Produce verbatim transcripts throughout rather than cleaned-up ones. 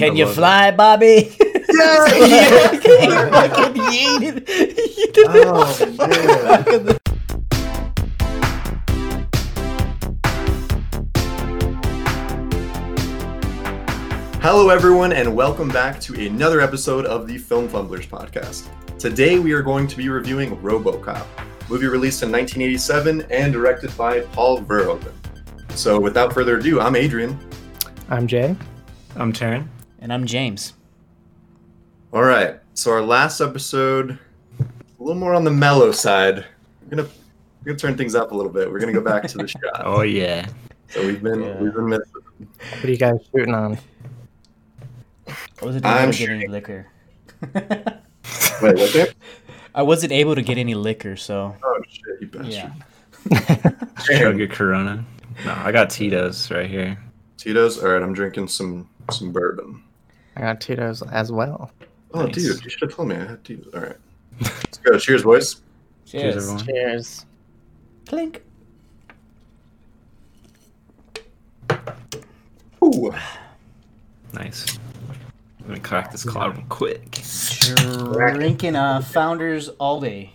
Can you fly, it. Bobby? Yeah, yeah. He fucking yeeted. He did oh, man. Hello, everyone, and welcome back to another episode of the Film Fumblers podcast. Today, we are going to be reviewing RoboCop, a movie released in nineteen eighty-seven and directed by Paul Verhoeven. So, without further ado, I'm Adrian. I'm Jay. I'm Taryn. And I'm James. All right. So, our last episode, a little more on the mellow side. We're gonna we're gonna turn things up a little bit. We're gonna go back to the shot. Oh yeah. So we've been yeah. we've been missing. What are you guys shooting on? I wasn't able I'm to get any liquor. Wait, what there? I wasn't able to get any liquor, so. Oh shit, you bastard! Yeah. Chug a Corona. No, I got Tito's right here. Tito's. All right, I'm drinking some some bourbon. I got Tito's as well. Oh, nice. Dude, you should have told me I had Tito's. All right, let's go. Cheers, boys. Cheers. Cheers, everyone. Cheers. Clink. Ooh. Nice. I'm gonna crack this claw real quick. Drinking uh, Founders All Day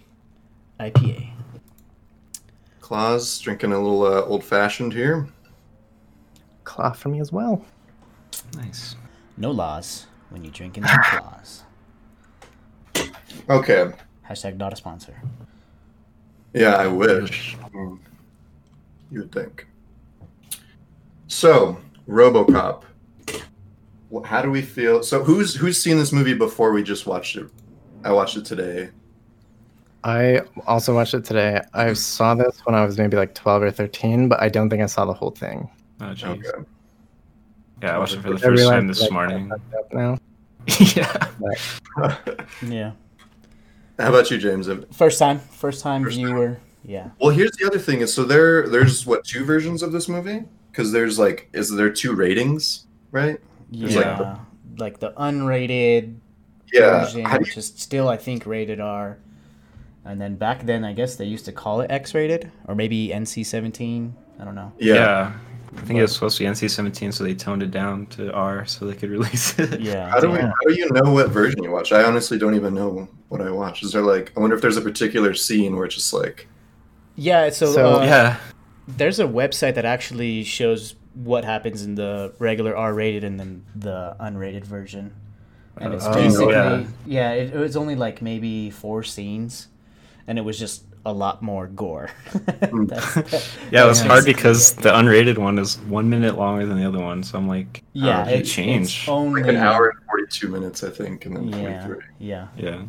I P A. Claws drinking a little uh, old fashioned here. Claw for me as well. Nice. No laws when you're drinking the claws. Okay. Hashtag not a sponsor. Yeah, I wish. You would think. So, RoboCop. How do we feel? So who's who's seen this movie before we just watched it? I watched it today. I also watched it today. I saw this when I was maybe like twelve or thirteen, but I don't think I saw the whole thing. Oh, jeez. Okay. Yeah, I watched it for the first realized, time this like, morning. Now. Yeah. Yeah. How about you, James? First time. First time first viewer. Time. Yeah. Well, here's the other thing. Is so there, there's, what, two versions of this movie? Because there's like, is there two ratings, right? There's yeah, like the, like the unrated yeah, version, you, which is still, I think, rated R. And then back then, I guess they used to call it X-rated, or maybe N C seventeen. I don't know. Yeah, yeah. I think but, it was supposed to be N C seventeen, so they toned it down to R so they could release it. Yeah. How do we, How do you know what version you watch? I honestly don't even know what I watch. Is there like? I wonder if there's a particular scene where it's just like. Yeah. So, so uh, yeah. There's a website that actually shows what happens in the regular R-rated and then the unrated version, and it's basically oh, yeah, yeah it, it was only like maybe four scenes, and it was just a lot more gore. That's, that, yeah, it was hard because the unrated one is one minute longer than the other one, so I'm like, yeah, it changed. Only like an hour and forty-two minutes, I think, and then yeah, forty-three. Yeah, yeah.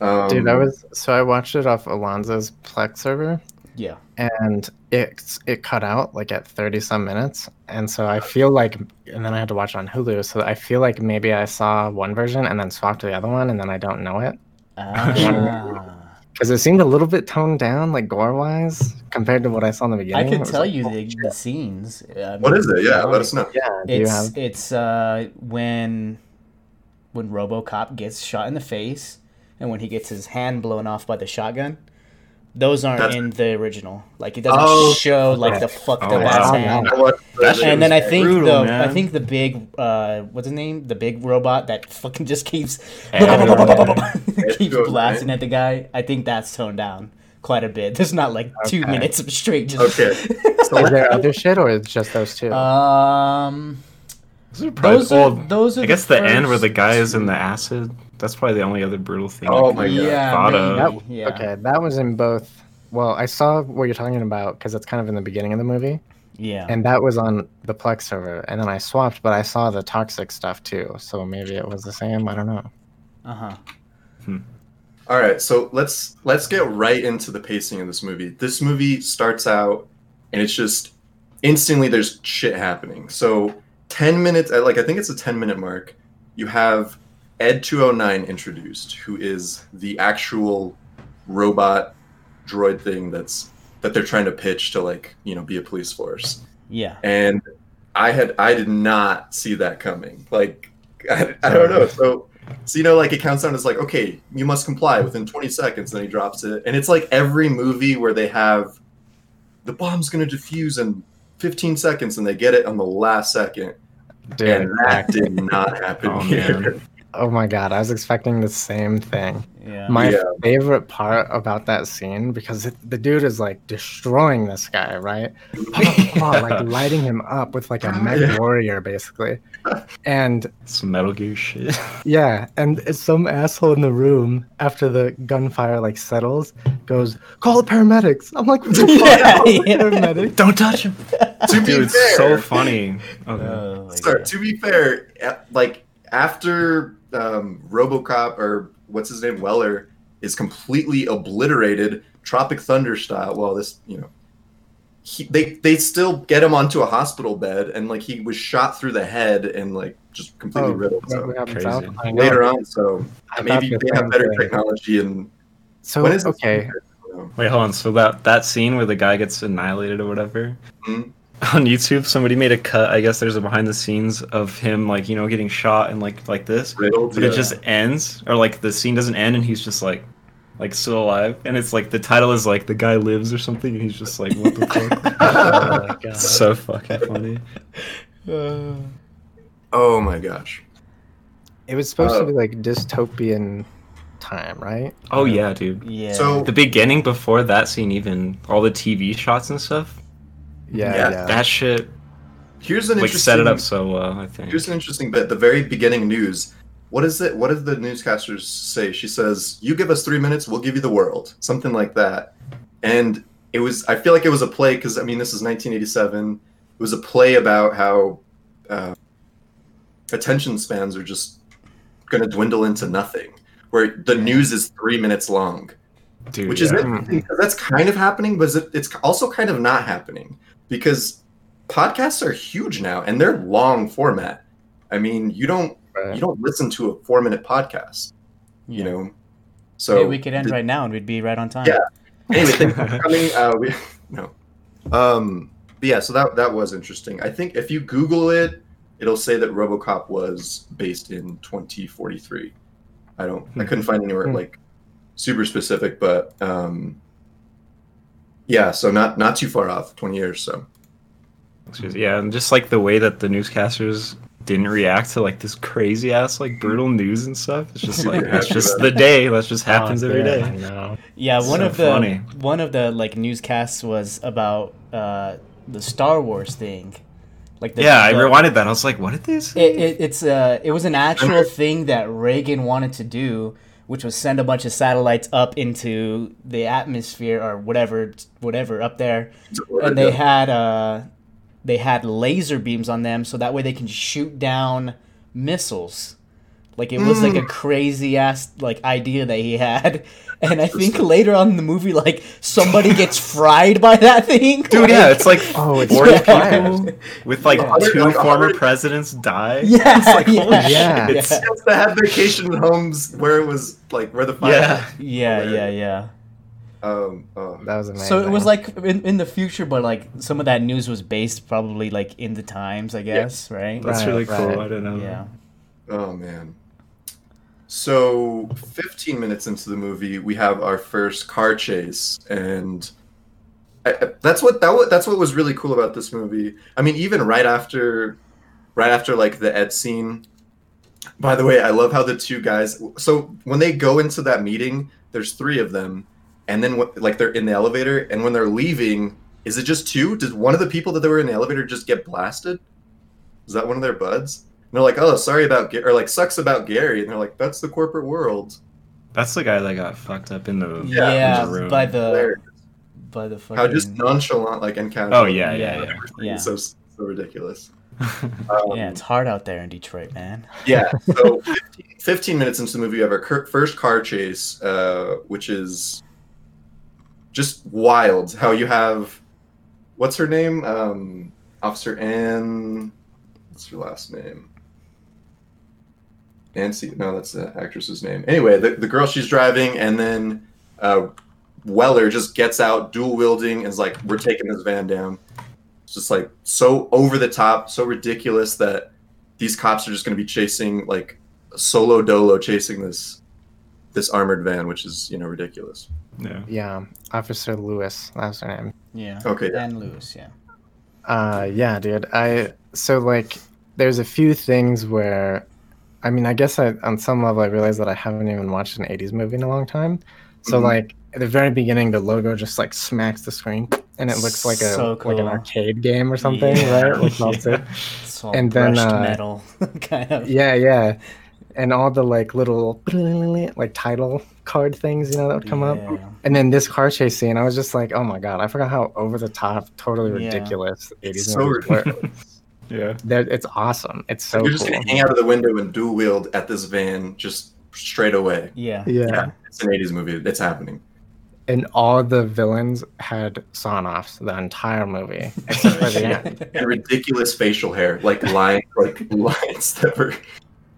Um, Dude, I was so I watched it off Alonzo's Plex server. Yeah, and it it cut out like at thirty some minutes, and so I feel like, and then I had to watch it on Hulu, so I feel like maybe I saw one version and then swapped to the other one, and then I don't know it, because uh, it seemed a little bit toned down, like gore wise, compared to what I saw in the beginning. I can tell like, you oh, the, the scenes. I mean, what is it? Yeah, let us know. Yeah, it's do you have... it's uh, when when RoboCop gets shot in the face, and when he gets his hand blown off by the shotgun. Those aren't That's... in the original. Like it doesn't oh, show like the fucked up ass hand. And then I think brutal, the man. I think the big uh, what's his name? The big robot that fucking just keeps keeps blasting at the guy. I think that's toned down quite a bit. There's not like okay. two minutes of straight just okay. So is there other shit or it's just those two? Um Those are probably those are, old. Those are I guess the, the end where the guy is in the acid. That's probably the only other brutal thing. Oh my yeah, god! That, yeah. Okay, that was in both. Well, I saw what you're talking about because it's kind of in the beginning of the movie. Yeah. And that was on the Plex server, and then I swapped, but I saw the toxic stuff too. So maybe it was the same. I don't know. Uh huh. Hmm. All right, so let's let's get right into the pacing of this movie. This movie starts out, and it's just instantly there's shit happening. So. Ten minutes, like I think it's a ten-minute mark. You have E D two oh nine introduced, who is the actual robot droid thing that's that they're trying to pitch to, like, you know, be a police force. Yeah. And I had I did not see that coming. Like I, I don't know. So so you know, like it counts down. It's like, okay, you must comply within twenty seconds. And then he drops it, and it's like every movie where they have the bomb's gonna defuse in fifteen seconds, and they get it on the last second. Dude, and that exactly. did not happen oh, here. Oh my god, I was expecting the same thing. Yeah. My yeah. favorite part about that scene, because it, the dude is like destroying this guy, right? Yeah. Like lighting him up with like a mech yeah. warrior, basically. And some Metal Gear shit. Yeah, and it's some asshole in the room after the gunfire like settles, goes, "Call the paramedics." I'm like, yeah, yeah. paramedics. Don't touch him. To dude, be fair, it's so funny. Okay. Oh, so, to be fair, like after. Um, RoboCop, or what's his name, Weller, is completely obliterated, Tropic Thunder style. Well, this, you know, he, they they still get him onto a hospital bed, and like he was shot through the head and like just completely oh, riddled. So. Crazy. Later on, so I maybe they have better thing. technology. And so when is okay. Wait, hold on. So that that scene where the guy gets annihilated or whatever. Mm-hmm. On YouTube, somebody made a cut. I guess there's a behind the scenes of him, like, you know, getting shot and like like this, riddled, but yeah. it just ends, or like the scene doesn't end, and he's just like, like still alive, and it's like the title is like "The Guy Lives" or something, and he's just like, "What the fuck?" Oh my god. So fucking funny. Uh, oh my gosh. It was supposed uh, to be like dystopian time, right? Oh yeah, dude. Yeah. So the beginning before that scene, even all the T V shots and stuff. Yeah, yeah, yeah, that shit. Here's an like, interesting. Set it up so well, I think. Here's an interesting bit. The very beginning news. What is it? What did the newscasters say? She says, "You give us three minutes, we'll give you the world." Something like that. And it was. I feel like it was a play because I mean, this is nineteen eighty-seven. It was a play about how uh, attention spans are just going to dwindle into nothing. Where the news is three minutes long, dude, which yeah. is interesting because that's kind of happening, but it's also kind of not happening. Because podcasts are huge now, and they're long format. I mean, you don't right. you don't listen to a four minute podcast, yeah. you know. So hey, we could end th- right now, and we'd be right on time. Yeah. Anyway, thanks for coming. Uh, we, no. Um. But yeah. So that that was interesting. I think if you Google it, it'll say that RoboCop was based in twenty forty-three. I don't. I couldn't find anywhere like super specific, but. Um, Yeah, so not, not too far off, twenty years, so. Yeah, and just, like, the way that the newscasters didn't react to, like, this crazy-ass, like, brutal news and stuff. It's just, like, that's just the day. That just happens oh, every day. I know. Yeah, one so of the, funny. one of the, like, newscasts was about uh, the Star Wars thing. Like the, yeah, the, I rewinded that. I was like, what did this? It, it, it's, uh, it was an actual thing that Reagan wanted to do, which was send a bunch of satellites up into the atmosphere or whatever, whatever up there, and they had uh, they had laser beams on them, so that way they can shoot down missiles. Like it was mm. like a crazy ass like idea that he had, and I think later on in the movie, like somebody gets fried by that thing. Dude, like, yeah, it's like oh, it's forty yeah. people with like yeah. two yeah. former presidents die. Yeah, it's like holy yeah. shit. Yeah. It's yeah. just to have vacation homes where it was like where the fire. Yeah, yeah, yeah, yeah. Um, oh. That was amazing. So it was like in, in the future, but like some of that news was based probably like in the times, I guess. Yeah. Right. That's right, really cool. Right. I don't know. Yeah. Oh man. So, fifteen minutes into the movie, we have our first car chase, and I, I, that's what that that's what was really cool about this movie. I mean, even right after, right after like the Ed scene. By the way, I love how the two guys. So when they go into that meeting, there's three of them, and then what, like they're in the elevator, and when they're leaving, is it just two? Did one of the people that they were in the elevator just get blasted? Is that one of their buds? And they're like, oh, sorry about, G-, or like, sucks about Gary. And they're like, that's the corporate world. That's the guy that got fucked up in the yeah, yeah in the room. by the Hilarious. by the fucking. How just nonchalant, like, and casual. Oh yeah, yeah, yeah. yeah. It's so so ridiculous. Um, yeah, it's hard out there in Detroit, man. Yeah. So, fifteen, fifteen minutes into the movie, you have our first car chase, uh, which is just wild. How you have, what's her name, um, Officer Ann? What's her last name? Nancy, no, that's the actress's name. Anyway, the, the girl she's driving, and then uh, Weller just gets out, dual wielding, and is like, we're taking this van down. It's just like so over the top, so ridiculous that these cops are just going to be chasing, like, solo dolo chasing this this armored van, which is, you know, ridiculous. Yeah. Yeah. Officer Lewis, that's her name. Yeah. Okay. And yeah. Lewis, yeah. Uh, yeah, dude. I, so like, there's a few things where, I mean, I guess I, on some level I realized that I haven't even watched an eighties movie in a long time. So mm-hmm. like at the very beginning, the logo just like smacks the screen and it looks like a so cool. like an arcade game or something, yeah. right? Like melted. It's all and brushed then uh, metal kind of. Yeah, yeah. And all the like little like title card things, you know, that would come yeah. up. And then this car chase scene, I was just like, oh my god, I forgot how over the top, totally ridiculous yeah. eighties movies so were. Yeah, They're, it's awesome. It's so. You're just cool. gonna hang out of the window and dual wield at this van just straight away. Yeah. yeah, yeah. It's an eighties movie. It's happening. And all the villains had son-offs the entire movie, except for the end. And ridiculous facial hair, like lion, like lion stepper.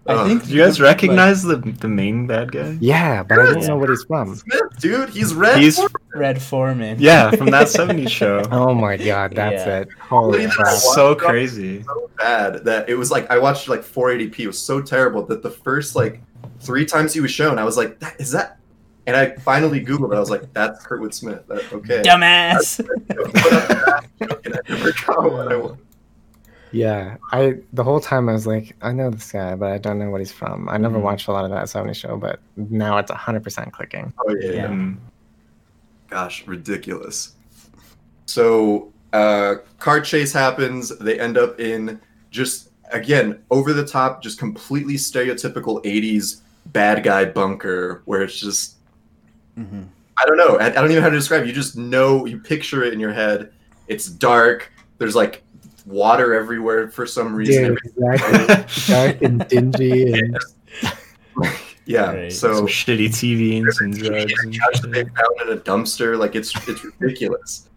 I um, think. Do you guys recognize like, the the main bad guy? Yeah, but Kurtwood I don't know what he's from. Smith, dude, he's Red. He's Foreman. Red Foreman. Yeah, from that seventies show. Oh my god, that's yeah. it. Holy crap! So crazy. So bad that it was like I watched like four eighty p. It was so terrible that the first like three times he was shown, I was like, that, is that? And I finally Googled it. I was like, that's Kurtwood Smith. That, okay. Dumbass. I never got what I wanted. Yeah, I the whole time I was like, I know this guy, but I don't know what he's from. I never mm. watched a lot of that seventies show, but now it's one hundred percent clicking. Oh, yeah. yeah. Mm. Gosh, ridiculous. So, uh, car chase happens. They end up in just, again, over the top, just completely stereotypical eighties bad guy bunker where it's just, mm-hmm. I don't know. I, I don't even know how to describe it. You just know, you picture it in your head. It's dark. There's like, water everywhere for some reason. Dude, exactly. Dark and dingy. And... yeah. Right. So some shitty T V and some drugs. Couch that they found in a dumpster. Like it's it's ridiculous.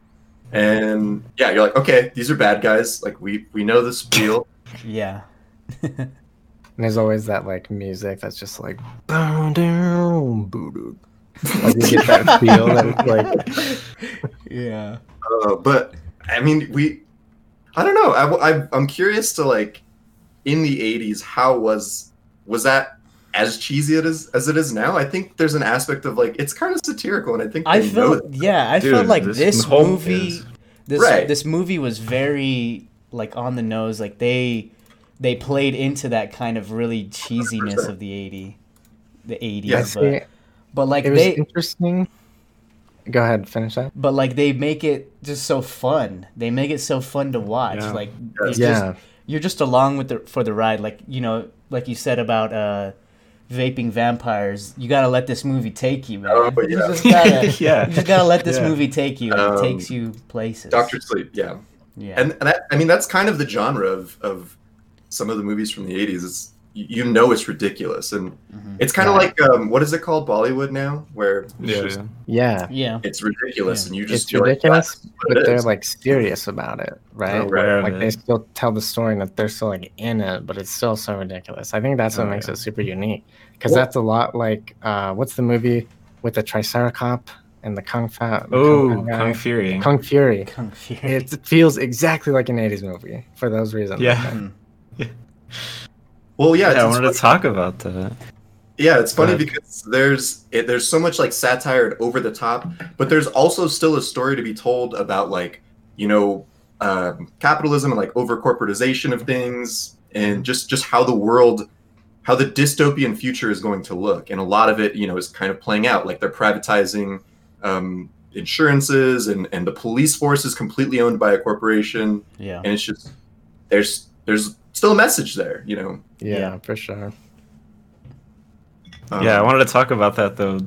And yeah, you're like, okay, these are bad guys. Like we we know this deal. Yeah. And there's always that like music that's just like boom down boo. Like you get that feel and like yeah. Uh, but I mean we. I don't know. I, I, I'm curious to like, in the eighties, how was was that as cheesy it is as it is now? I think there's an aspect of like it's kind of satirical, and I think I felt yeah, I Dude, felt like this, this movie, is... this right. this movie was very like on the nose. Like they they played into that kind of really cheesiness one hundred percent of the eighty, the eighties. Yes. But, but like it was they interesting. Go ahead, finish that. But like they make it just so fun. They make it so fun to watch. Yeah. Like you're, yeah. just, you're just along with the for the ride. Like you know, like you said about uh, vaping vampires. You gotta let this movie take you, man. Oh, yeah. You just gotta, yeah. you just gotta let this yeah. movie take you. And um, it takes you places. Doctor Sleep, yeah, yeah. And, and I, I mean that's kind of the genre of of some of the movies from the eighties. It's you know it's ridiculous and mm-hmm. it's kind of yeah. like um what is it called Bollywood now where it's yeah. Just, yeah yeah it's ridiculous yeah. and you just it's ridiculous like, but it they're is. Like serious about it right, oh, right like man. They still tell the story that they're still like in it but it's still so ridiculous. I think that's what oh, makes yeah. it super unique because that's a lot like uh what's the movie with the Triceracop and the Kung Fa oh Kung, Kung Fury Kung Fury Kung Fury it feels exactly like an eighties movie for those reasons yeah yeah. Well, yeah, yeah I wanted funny. To talk about that. Yeah, it's funny but... because there's it, there's so much like satire and over the top, but there's also still a story to be told about like you know um, capitalism and like over corporatization of things and just, just how the world, how the dystopian future is going to look, and a lot of it you know is kind of playing out like they're privatizing um, insurances and, and the police force is completely owned by a corporation. Yeah, and it's just there's there's. Still a message there, you know. Yeah, yeah. for sure. Um, yeah, I wanted to talk about that though.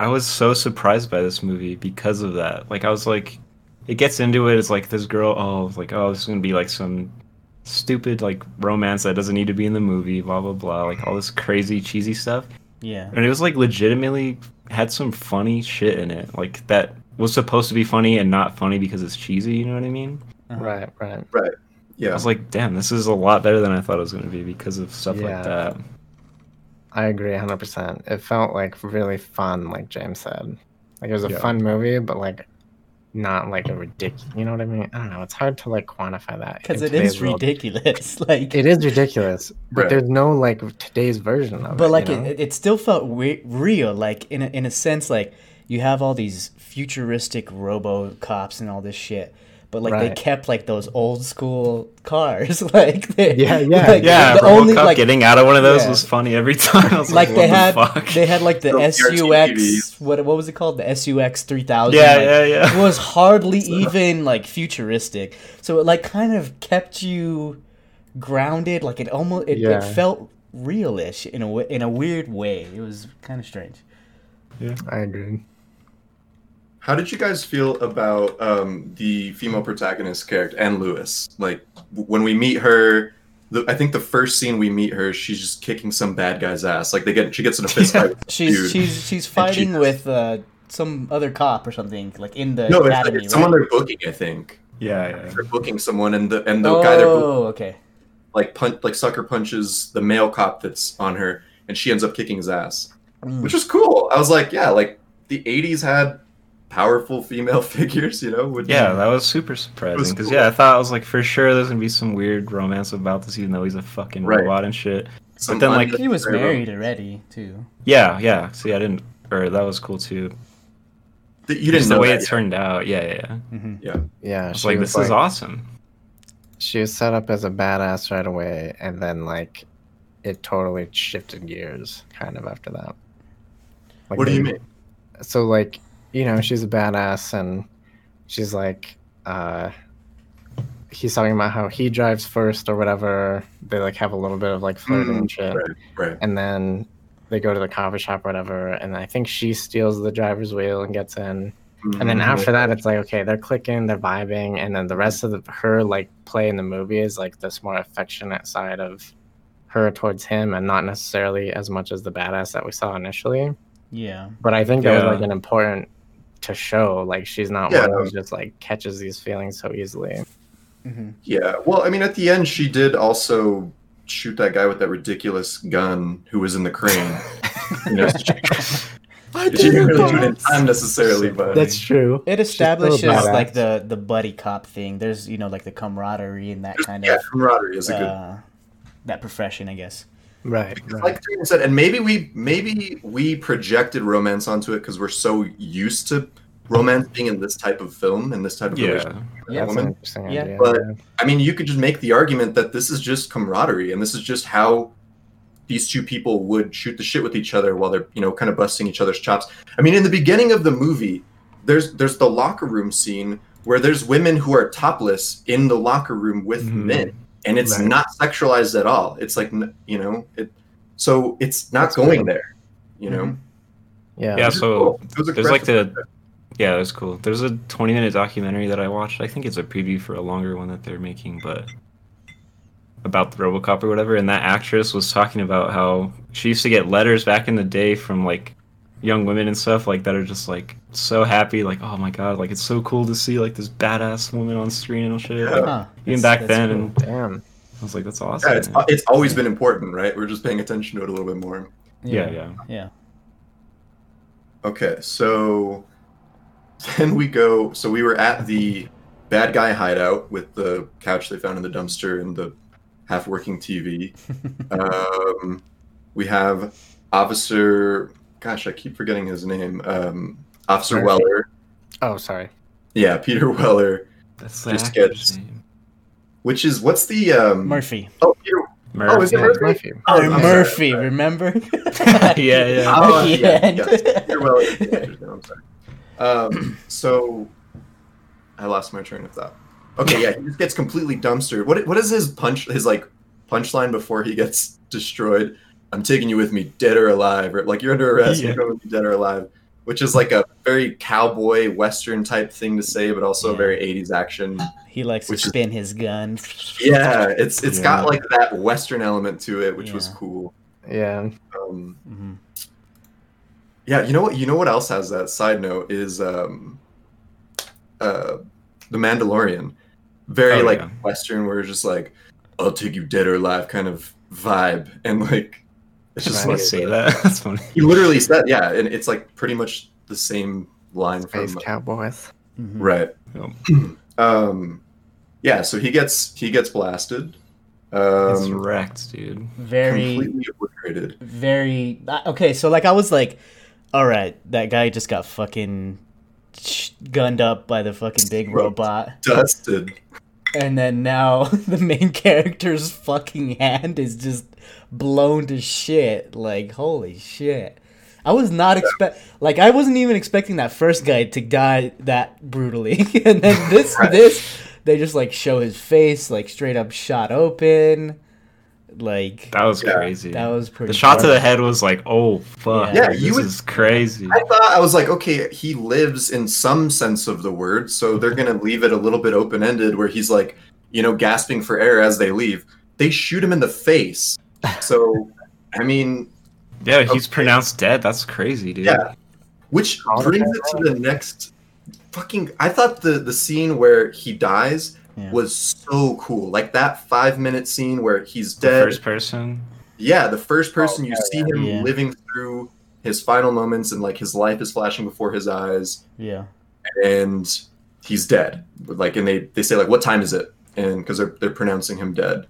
I was so surprised by this movie because of that. Like, I was like, it gets into it. It's like this girl. Oh, like oh, this is gonna be like some stupid like romance that doesn't need to be in the movie. Blah blah blah. Like all this crazy cheesy stuff. Yeah. And it was like legitimately had some funny shit in it. Like that was supposed to be funny and not funny because it's cheesy. You know what I mean? Uh-huh. Right. Right. Right. Yeah. I was like, damn, this is a lot better than I thought it was going to be because of stuff yeah. like that. I agree one hundred percent. It felt like really fun, like James said. Like it was a yeah. fun movie, but like not like a ridiculous, you know what I mean? I don't know. It's hard to like quantify that. Because it is ridiculous. World. Like It is ridiculous, but right. there's no like today's version of but it. But like you know? it, it still felt re- real. Like in a, in a sense, like you have all these futuristic RoboCops and all this shit. but like right. they kept like those old school cars, like they, yeah, yeah, like, yeah. The only, like, getting out of one of those yeah. was funny every time. I was like, like they had, the fuck? they had like the S U X, what what was it called? The S U X three thousand. Yeah, like, yeah, yeah. It was hardly even like futuristic, so it like kind of kept you grounded. Like it almost, it, yeah. it felt realish in a in a weird way. It was kind of strange. Yeah, I agree. How did you guys feel about um, the female protagonist character, Anne Lewis? Like, when we meet her, the, I think the first scene we meet her, she's just kicking some bad guy's ass. Like, they get she gets in a fist fight. With she's, dude, she's she's fighting she, with uh, some other cop or something, like in the no, academy. No, it's, it's right? someone they're booking, I think. Yeah, yeah. They're booking someone, and the and the oh, guy they're booking, oh, okay. Like punch, like sucker punches the male cop that's on her, and she ends up kicking his ass, mm. which is cool. I was like, yeah, like the eighties had powerful female figures, you know? Would yeah, you? That was super surprising. Because, cool. yeah, I thought, I was like, for sure there's going to be some weird romance about this, even though he's a fucking right. robot and shit. Some but then, like... He was married robot. already, too. Yeah, yeah. See, I didn't... Or, that was cool, too. The, you didn't know the way it yet. turned out. Yeah, yeah, yeah. Mm-hmm. Yeah. yeah I was like, was this like, is awesome. She was set up as a badass right away, and then, like, it totally shifted gears, kind of, after that. Like, what do you mean? So, like... You know, she's a badass, and she's like, uh, he's talking about how he drives first or whatever. They, like, have a little bit of, like, flirting mm, and shit. Right, right. And then they go to the coffee shop or whatever, and I think she steals the driver's wheel and gets in. Mm-hmm. And then after that, it's like, okay, they're clicking, they're vibing, and then the rest of the, her, like, play in the movie is, like, this more affectionate side of her towards him and not necessarily as much as the badass that we saw initially. Yeah. But I think yeah. that was, like, an important... to show, like, she's not yeah. one who just, like, catches these feelings so easily. Mm-hmm. Yeah, well, I mean, at the end, she did also shoot that guy with that ridiculous gun who was in the crane. You know, she, I she didn't really do it in time necessarily, but... That's true. It establishes, like, the, the buddy cop thing. There's, you know, like, the camaraderie and that kind yeah, of... Yeah, camaraderie is a good... Uh, that profession, I guess. Right, right. Like Tarian said, and maybe we maybe we projected romance onto it because we're so used to romance being in this type of film and this type of yeah. relationship with yeah, a woman. Yeah. But I mean, you could just make the argument that this is just camaraderie, and this is just how these two people would shoot the shit with each other while they're, you know, kind of busting each other's chops. I mean, in the beginning of the movie, there's there's the locker room scene where there's women who are topless in the locker room with mm-hmm. men. And it's right. not sexualized at all. It's like, you know, it. So it's not That's going cool. there, you know. Mm-hmm. Yeah. Yeah. So cool. there's like the, yeah, it was cool. There's a twenty minute documentary that I watched. I think it's a preview for a longer one that they're making, but about the RoboCop or whatever. And that actress was talking about how she used to get letters back in the day from like young women and stuff like that are just like so happy, like, oh my god, like it's so cool to see like this badass woman on screen and shit. Yeah. Like, even back then cool. and damn, I was like, that's awesome. Yeah, it's man. it's always yeah. been important, right? We're just paying attention to it a little bit more. Yeah, yeah. Yeah. Okay, so then we go so we were at the bad guy hideout with the couch they found in the dumpster and the half working T V. um we have Officer Gosh, I keep forgetting his name. Um, Officer sorry. Weller. Oh, sorry. Yeah, Peter Weller. That's the just gets, name. Which is what's the um... Murphy? Oh, Peter... Murphy. Oh, is it Murphy? Murphy. Oh, oh, Murphy. Sorry. Remember? yeah, yeah. Oh, yeah. Yes. Peter Weller. No, I'm sorry. Um, so I lost my train of thought. Okay, yeah, he just gets completely dumpstered. What? What is his punch? His like punchline before he gets destroyed? I'm taking you with me, dead or alive, or like you're under arrest, yeah. you're going with me, dead or alive, which is like a very cowboy Western type thing to say, but also yeah. very eighties action. He likes to spin is, his gun. Yeah, it's it's yeah. got like that Western element to it, which yeah. was cool. Yeah. Um, mm-hmm. Yeah, you know what? You know what else has that? Side note is um, uh, The Mandalorian, very oh, like yeah. Western, where it's just like, I'll take you dead or alive, kind of vibe, and like. It's just like say that. That's funny. He literally said, yeah, and it's like pretty much the same line Space from Cowboys. Mm-hmm. Right. Yep. Um, yeah, so he gets he gets blasted. Um, He's wrecked, dude. Very completely obliterated. Very okay. So like, I was like, all right, that guy just got fucking gunned up by the fucking big robot. Dusted. And then now the main character's fucking hand is just blown to shit. Like, holy shit. I was not expect like I wasn't even expecting that first guy to die that brutally. And then this right. this they just like show his face like straight up shot open. Like that was yeah. crazy. That was pretty. The shot harsh. To the head was like, oh fuck, yeah, yeah this would, is crazy. I thought I was like, okay, he lives in some sense of the word, so they're gonna leave it a little bit open ended, where he's like, you know, gasping for air as they leave. They shoot him in the face. So, I mean, yeah, okay. He's pronounced dead. That's crazy, dude. Yeah, which All brings it to the next fucking. I thought the the scene where he dies. Yeah. was so cool. Like that five minute scene where he's dead. The first person? Yeah, the first person oh, you yeah, see him yeah. living through his final moments and like his life is flashing before his eyes. Yeah. And he's dead. Like and they, they say like what time is it? And cuz they're they're pronouncing him dead.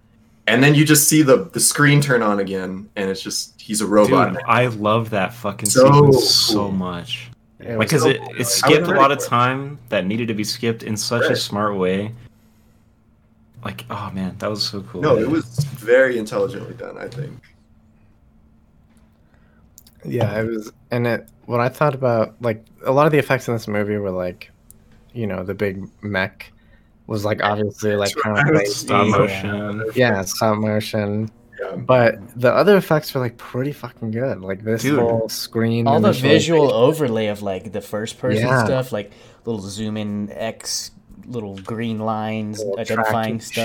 And then you just see the the screen turn on again and it's just he's a robot. Dude, I love that fucking so sequence cool. so much. Yeah, like cuz so it, cool. it skipped a lot of time that needed to be skipped in such right. a smart way. Like, oh man, that was so cool. No, it was very intelligently done, I think. Yeah, it was, and it, what I thought about, like, a lot of the effects in this movie were like, you know, the big mech was like obviously like kind of like stop motion. Yeah, stop motion. Yeah. But the other effects were like pretty fucking good. Like this Dude, whole screen, all the visual thing. Overlay of like the first person yeah. stuff, like little zoom in X. Little green lines little identifying stuff.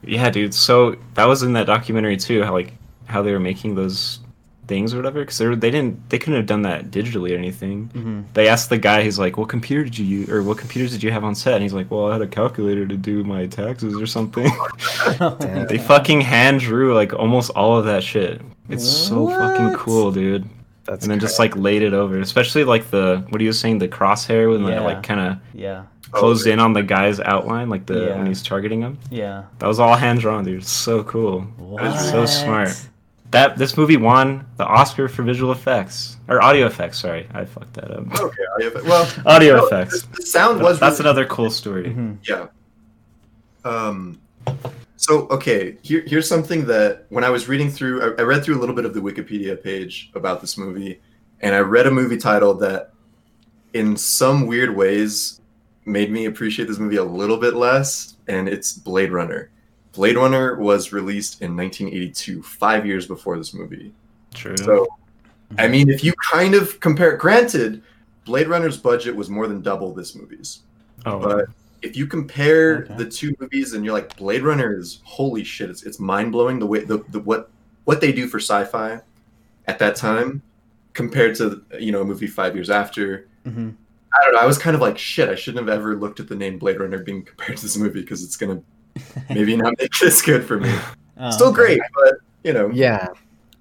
Shit. Yeah, dude. So that was in that documentary too. How like how they were making those things or whatever. Because they, they didn't. They couldn't have done that digitally or anything. Mm-hmm. They asked the guy. He's like, "What computer did you use? Or what computers did you have on set?" And he's like, "Well, I had a calculator to do my taxes or something." They fucking hand drew like almost all of that shit. It's what? So fucking cool, dude. That's and then crazy. Just like laid it over, especially like the what are you saying? The crosshair when yeah. like kind of yeah. closed in on the guy's outline, like the yeah. when he's targeting him. Yeah, that was all hand drawn, dude. So cool. What? That was so smart. That this movie won the Oscar for visual effects or audio effects. Sorry, I fucked that up. Okay, audio, well, audio no, effects. The sound was. That's really... another cool story. Mm-hmm. Yeah. Um. So okay, here here's something that when I was reading through, I, I read through a little bit of the Wikipedia page about this movie, and I read a movie title that, in some weird ways. Made me appreciate this movie a little bit less, and it's Blade Runner. Blade Runner was released in nineteen eighty-two, five years before this movie. True. So, I mean, if you kind of compare... Granted, Blade Runner's budget was more than double this movie's. Oh. But if you compare okay. the two movies and you're like, Blade Runner is... Holy shit, it's, it's mind-blowing the way the, the what what they do for sci-fi at that time compared to, you know, a movie five years after. Mm-hmm. I don't know. I was kind of like, shit, I shouldn't have ever looked at the name Blade Runner being compared to this movie because it's going to maybe not make this good for me. Oh, still great, but, you know. Yeah.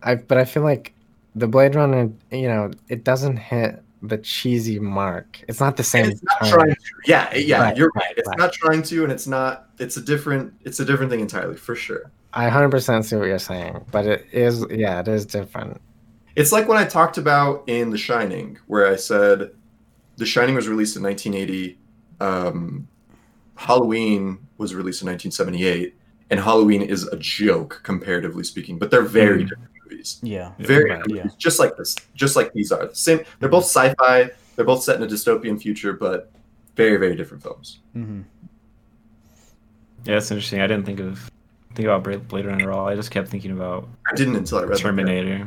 I But I feel like the Blade Runner, you know, it doesn't hit the cheesy mark. It's not the same. It's not trying to. Yeah, yeah, right, you're right. It's right. not trying to, and it's not, it's a different, it's a different thing entirely, for sure. I one hundred percent see what you're saying, but it is, yeah, it is different. It's like when I talked about in The Shining, where I said, The Shining was released in nineteen eighty. Um, Halloween was released in nineteen seventy-eight, and Halloween is a joke, comparatively speaking. But they're very mm. different movies. Yeah, very right, yeah. movies, just like this, just like these are the same. They're both sci-fi. They're both set in a dystopian future, but very, very different films. Mm-hmm. Yeah, that's interesting. I didn't think of think about Blade Runner at all. I just kept thinking about. I didn't until I read Terminator.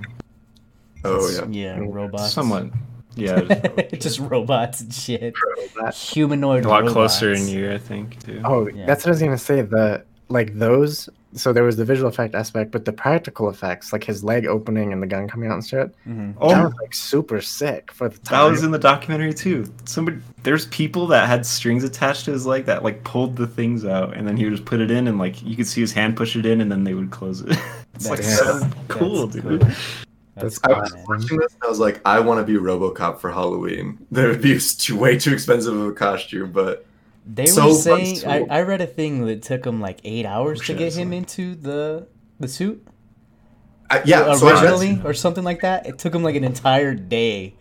Oh yeah, yeah, robots. Somewhat. Yeah, just, just robots and shit. Robots. Humanoid. A lot robots. Closer in year, I think. Too. Oh, yeah. That's what I was gonna say. The like those. So there was the visual effect aspect, but the practical effects, like his leg opening and the gun coming out and shit. Mm-hmm. Oh, that was like super sick for the time. That was in the documentary too. Somebody, there's people that had strings attached to his leg that like pulled the things out, and then he would just put it in, and like you could see his hand push it in, and then they would close it. It's that's like so that's cool, that's dude. Cool. That's I was watching this and I was like, I want to be RoboCop for Halloween. That would be too, way too expensive of a costume, but they so were saying I, I read a thing that took them like eight hours to get him into the the suit. I, yeah, originally so or something like that. It took him like an entire day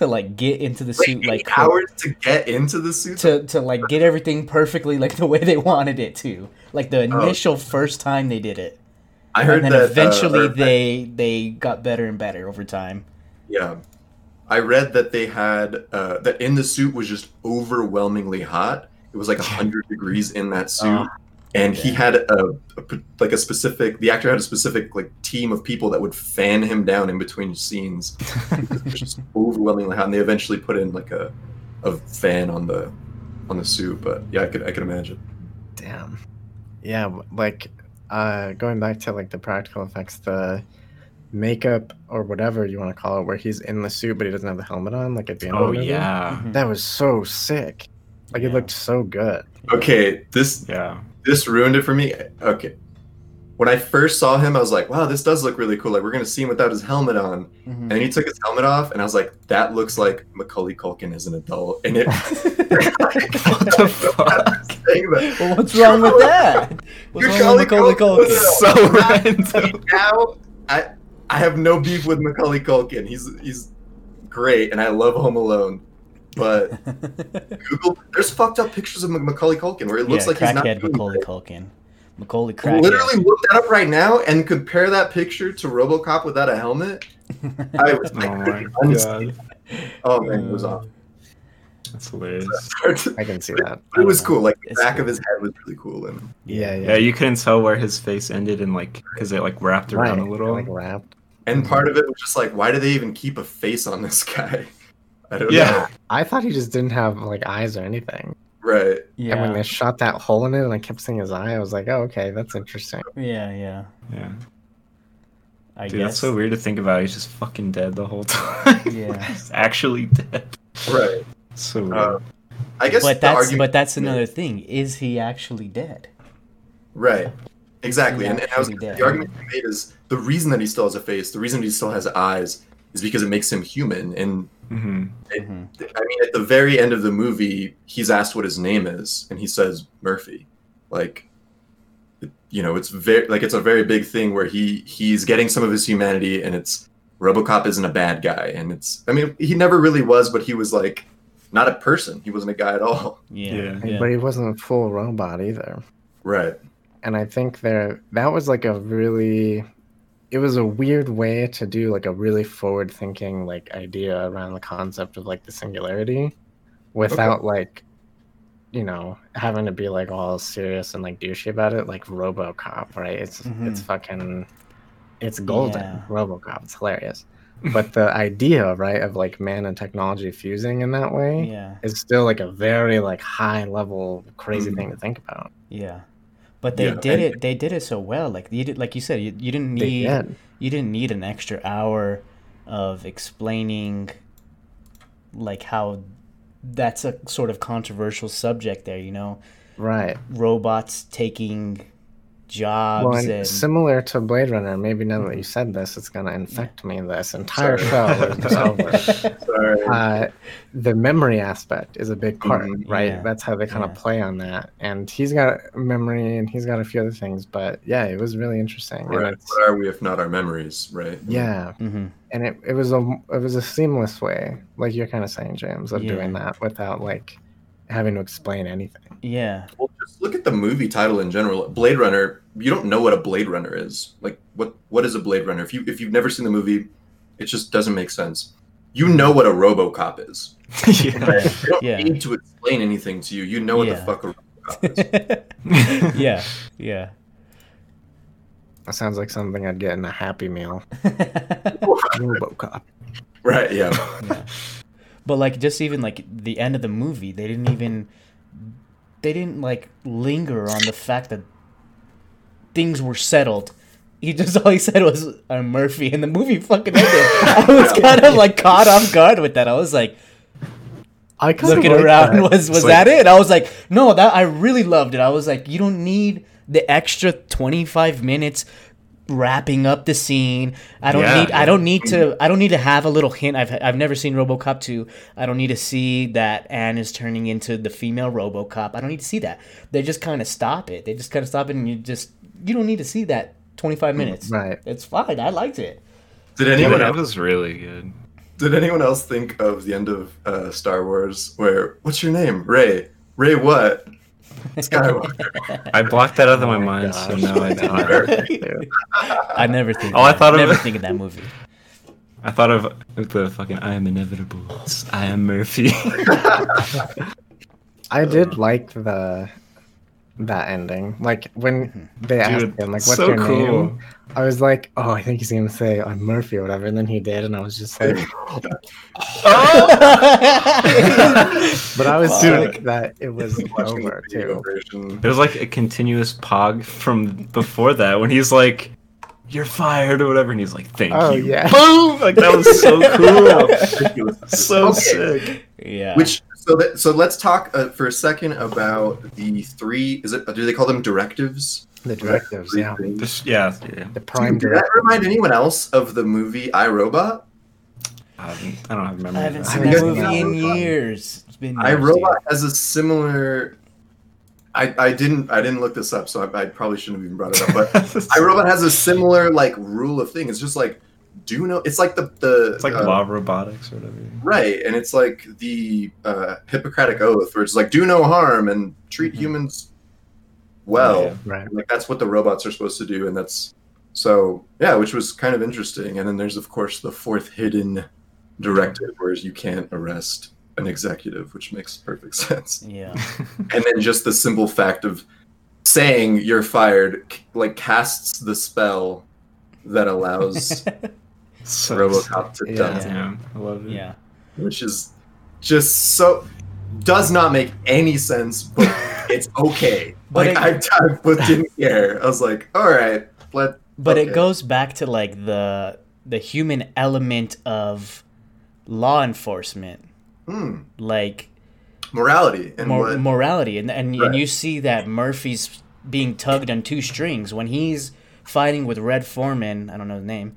to like get into the suit, like, like hours to get into the suit to to like get everything perfectly like the way they wanted it to, like the initial oh. first time they did it. I heard and then that eventually uh, they they got better and better over time. Yeah, I read that they had uh, that in the suit was just overwhelmingly hot. It was like one hundred degrees in that suit. Uh, and okay. he had a, a like a specific the actor had a specific like team of people that would fan him down in between scenes. It was just overwhelmingly hot, and they eventually put in like a a fan on the on the suit, but yeah, I could I could imagine. Damn. Yeah, like uh, going back to like the practical effects, the makeup or whatever you want to call it, where he's in the suit but he doesn't have the helmet on, like at the end oh, of the Oh yeah. Mm-hmm. That was so sick. Like, yeah. It looked so good. Okay, this yeah. this ruined it for me. Okay. When I first saw him, I was like, wow, this does look really cool. Like, we're going to see him without his helmet on. Mm-hmm. And then he took his helmet off, and I was like, that looks like Macaulay Culkin as an adult. And it... What the fuck? Well, what's wrong with that? What's You're wrong with Macaulay Culkin? Culkin? So random. Now, I, I have no beef with Macaulay Culkin. He's, he's great, and I love Home Alone. But Google, there's fucked up pictures of Macaulay Culkin where it looks yeah, like he's not doing Macaulay it. Culkin. Macaulay crackhead. Literally look that up right now and compare that picture to RoboCop without a helmet. I was like, oh, my God. oh man, it was off. That's hilarious. I can see that. It was cool. Like the it's back cool. of his head was really cool, and yeah, yeah, yeah. You couldn't tell where his face ended, and like because it like wrapped around right. a little. It, like, wrapped. And part of it was just like, why do they even keep a face on this guy? I don't yeah. know. I thought he just didn't have like eyes or anything. Right. Yeah. And when they shot that hole in it and I kept seeing his eye, I was like, oh, okay, that's interesting. Yeah, yeah. Yeah. I Dude, guess. That's so weird to think about. He's just fucking dead the whole time. Yeah. He's actually dead. Right. So weird. Uh, I guess but that's argument- but that's another thing. Is he actually dead? Right. Exactly. And, and I was dead. The argument I made is the reason that he still has a face, the reason he still has eyes is because it makes him human. And mm-hmm. It, mm-hmm. I mean, at the very end of the movie, he's asked what his name is, and he says Murphy. Like, it, you know, it's very like it's a very big thing where he he's getting some of his humanity, and it's RoboCop isn't a bad guy, and it's I mean, he never really was, but he was like not a person. He wasn't a guy at all. Yeah, yeah. yeah. But he wasn't a full robot either. Right. And I think there that was like a really. It was a weird way to do like a really forward thinking like idea around the concept of like the singularity without okay. like, you know, having to be like all serious and like douchey about it, like RoboCop, right? It's mm-hmm. it's fucking it's golden. Yeah. RoboCop, it's hilarious. But the idea, right, of like man and technology fusing in that way yeah. is still like a very like high level crazy mm. thing to think about. Yeah. But they yeah, did it. They did it so well. Like you did, like you said, you, you didn't need did. you didn't need an extra hour of explaining, like how that's a sort of controversial subject. There, you know, right? Robots taking jobs. Well, and, and... similar to Blade Runner, maybe now that you said this, it's gonna infect me. This entire Sorry. show is over. Sorry. Uh, the memory aspect is a big part, mm-hmm. right? Yeah. That's how they kind yeah. of play on that. And he's got memory, and he's got a few other things, but yeah, it was really interesting. Right. What are we if not our memories, right? Yeah. Mm-hmm. And it, it was a it was a seamless way, like you're kind of saying, James, of yeah. doing that without like having to explain anything. Yeah. Well, just look at the movie title in general. Blade Runner, you don't know what a Blade Runner is. Like what what is a Blade Runner? If you if you've never seen the movie, it just doesn't make sense. You know what a RoboCop is. yeah. Right? You don't yeah. need to explain anything to you. You know what yeah. the fuck a RoboCop is. yeah. Yeah. That sounds like something I'd get in a Happy Meal. RoboCop. Right, yeah. yeah. But like just even like the end of the movie, they didn't even they didn't like linger on the fact that things were settled. He just all he said was uh, Murphy, and the movie fucking ended. I was kind of like caught off guard with that. I was like, I looking like around that. was was like, that it? I was like, no, that I really loved it. I was like, you don't need the extra twenty-five minutes wrapping up the scene. I don't yeah, need. Yeah. I don't need to. I don't need to have a little hint. I've I've never seen RoboCop two. I don't need to see that Anne is turning into the female RoboCop. I don't need to see that. They just kind of stop it. They just kind of stop it, and you just you don't need to see that twenty-five minutes. Right. It's fine. I liked it. Did anyone? That was really good. Did anyone else think of the end of uh, Star Wars where, what's your name? Ray. Ray what? Skywalker. I blocked that out of oh my, my mind, so now I know. I never think. Oh, that. I thought never of never think of that movie. I thought of the fucking I am inevitable. I am Murphy. I did like the that ending. Like when they Dude, asked him, like, what's so your cool. name? I was like, oh, I think he's gonna say I'm Murphy or whatever, and then he did, and I was just like, oh. But I was sick wow. that it was over too. Version. It was like a continuous pog from before that when he's like, you're fired or whatever, and he's like, thank oh, you. Yeah. Boom! Like that was so cool. It was so okay. sick. Yeah. Which so that, so let's talk uh, for a second about the three. Is it? Do they call them directives? The directives, yeah. The, yeah, yeah. The prime. Did that remind anyone else of the movie I, Robot? I, I don't have memory. I haven't seen that movie in years. It's been years. I, Robot has a similar. I, I didn't I didn't look this up, so I, I probably shouldn't have even brought it up. But I, Robot has a similar like rule of thing. It's just like, do no. It's like the the. It's like uh, law of robotics or whatever. Right, and it's like the uh, Hippocratic Oath, where it's like do no harm and treat mm-hmm. humans. Well, yeah, right. Like that's what the robots are supposed to do, and that's so yeah, which was kind of interesting. And then there's of course the fourth hidden directive, whereas you can't arrest an executive, which makes perfect sense. Yeah, and then just the simple fact of saying you're fired like casts the spell that allows so RoboCop to dump him. I love it. Yeah, which is just so. Does not make any sense, but it's okay. But like it, I typed, but didn't care. I was like, all right, let. But okay. It goes back to like the the human element of law enforcement, mm. like morality and mor- morality, and and, right. and you see that Murphy's being tugged on two strings when he's fighting with Red Foreman. I don't know his name.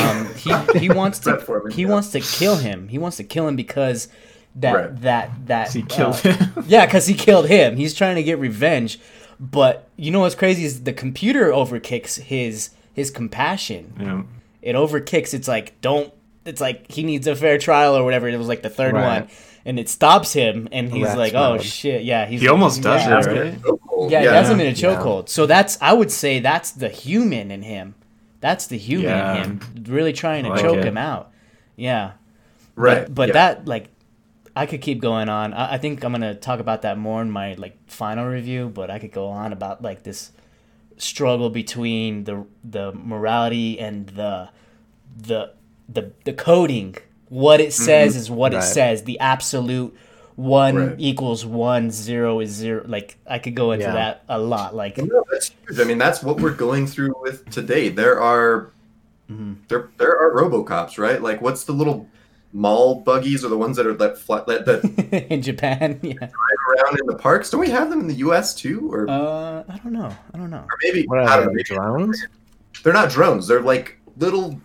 Um, he he wants to Foreman, he yeah. wants to kill him. He wants to kill him because. That, right. that, that, he killed uh, him. Yeah, because he killed him. He's trying to get revenge. But you know what's crazy is the computer overkicks his his compassion. Yeah. It overkicks. It's like, don't, it's like he needs a fair trial or whatever. It was like the third right. one. And it stops him. And he's that's like, mad. Oh, shit. Yeah. He's he like, almost does yeah, it, right? Chokehold. Yeah, yeah, that's him in a chokehold. Yeah. So that's, I would say that's the human in him. That's the human yeah. in him. Really trying to like choke it. him out. Yeah. Right. But, but yeah. that, like, I could keep going on. I, I think I'm gonna talk about that more in my like final review, but I could go on about like this struggle between the the morality and the the the, the coding. What it says mm-hmm. is what right. it says. The absolute one right. equals one, zero is zero. Like I could go into yeah. that a lot. Like no, that's huge. I mean, that's what we're going through with today. There are mm-hmm. there there are RoboCops, right? Like what's the little mall buggies are the ones that are that fly, that, that in Japan, yeah, drive around in the parks. Don't we have them in the U S too? Or uh, I don't know, I don't know. Or maybe what are I don't they, know, drones? They're not drones. They're like little,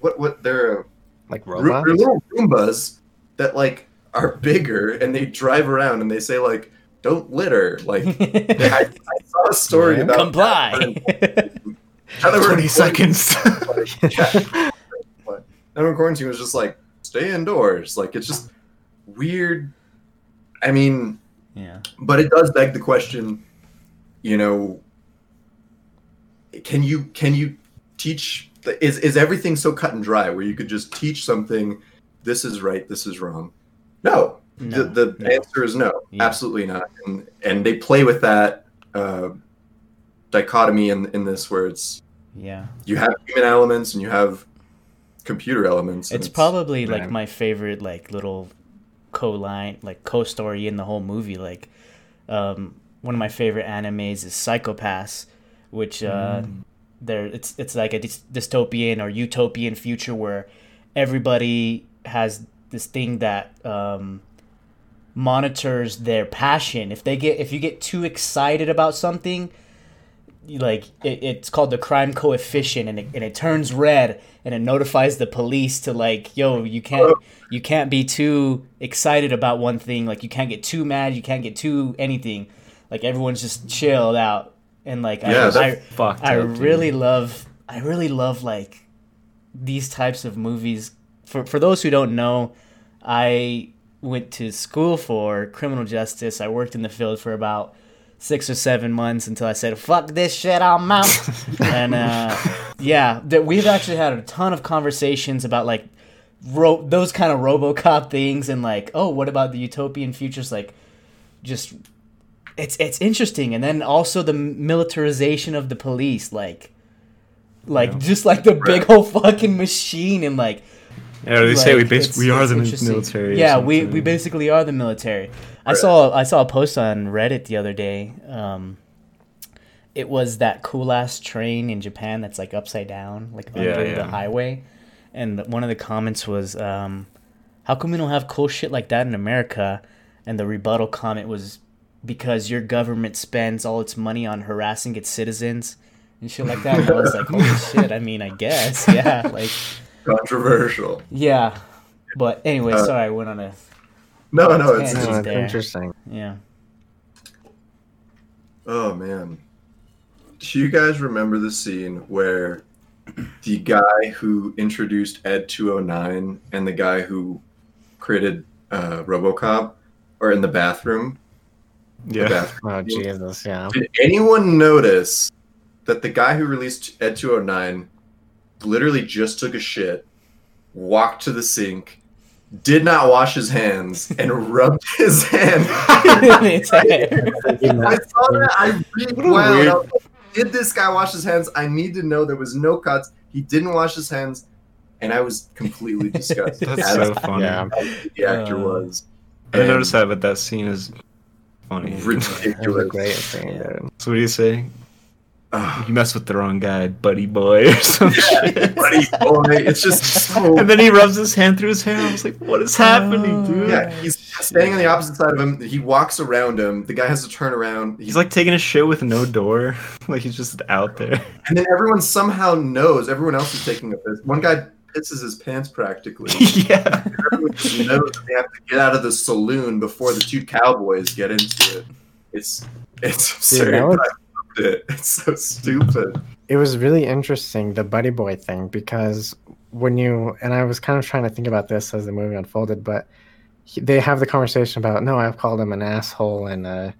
what what they're like robots. They're little Roombas that like are bigger and they drive around and they say like, "Don't litter." Like I, I saw a story yeah. about comply. Twenty seconds. Like, yeah. Everyone quarantine was just like. Stay indoors. Like, it's just weird. I mean, yeah. But it does beg the question, you know, can you can you teach? Is is everything so cut and dry where you could just teach something, this is right, this is wrong? No. no the the no. answer is no. Yeah. Absolutely not. And and they play with that uh, dichotomy in, in this where it's, yeah, you have human elements and you have computer elements. It's, it's probably man. like my favorite like little co-line like co-story in the whole movie. Like um one of my favorite animes is Psycho-Pass, which uh mm. there it's it's like a dystopian or utopian future where everybody has this thing that um monitors their passion. If they get if you get too excited about something, like it, it's called the crime coefficient, and it, and it turns red and it notifies the police to like, yo, you can't you can't be too excited about one thing. Like you can't get too mad, you can't get too anything. Like everyone's just chilled out. And like yeah, I I, fucked I, up, I really love I really love like these types of movies for for those who don't know, I went to school for criminal justice. I worked in the field for about six or seven months until I said, fuck this shit, I'm out. and uh, yeah, that we've actually had a ton of conversations about like ro- those kind of RoboCop things and like, oh, what about the utopian futures? Like, just it's it's interesting. And then also the militarization of the police, like like yeah. just like the big old fucking machine and like yeah they like, say we basically we are the military. Yeah, we we basically are the military. I saw I saw a post on Reddit the other day. Um, it was that cool ass train in Japan that's like upside down, like under yeah, yeah. the highway. And one of the comments was, um, "How come we don't have cool shit like that in America?" And the rebuttal comment was, "Because your government spends all its money on harassing its citizens and shit like that." And I was like, "Holy shit!" I mean, I guess, yeah, like controversial. Yeah, but anyway, uh, sorry, I went on a. No, oh, no, it's, it's, it's interesting. Yeah. Oh, man. Do you guys remember the scene where the guy who introduced E D two oh nine and the guy who created uh, RoboCop are in the bathroom? Yeah. The bathroom. Oh, Jesus, yeah. Did anyone notice that the guy who released E D two oh nine literally just took a shit, walked to the sink, did not wash his hands, and rubbed his hand. I saw that. I read wow. Did this guy wash his hands? I need to know. There was no cuts. He didn't wash his hands, and I was completely disgusted. That's as so funny. Yeah. The actor uh, was. I didn't notice that, but that scene is funny. Ridiculous. Great thing, yeah. So what do you say? You mess with the wrong guy, buddy boy, or some yeah, shit. Buddy boy, it's just so... And then he rubs his hand through his hair. I was like, what is happening, dude? Yeah, he's standing on the opposite side of him. He walks around him. The guy has to turn around. He's, he's like taking a shit with no door. Like, he's just out there. And then everyone somehow knows. Everyone else is taking a piss. One guy pisses his pants practically. Yeah. Everyone knows they have to get out of the saloon before the two cowboys get into it. It's, it's absurd. It. It's so stupid. It was really interesting, the buddy boy thing, because when you and I was kind of trying to think about this as the movie unfolded, but he, they have the conversation about no, I've called him an asshole and a,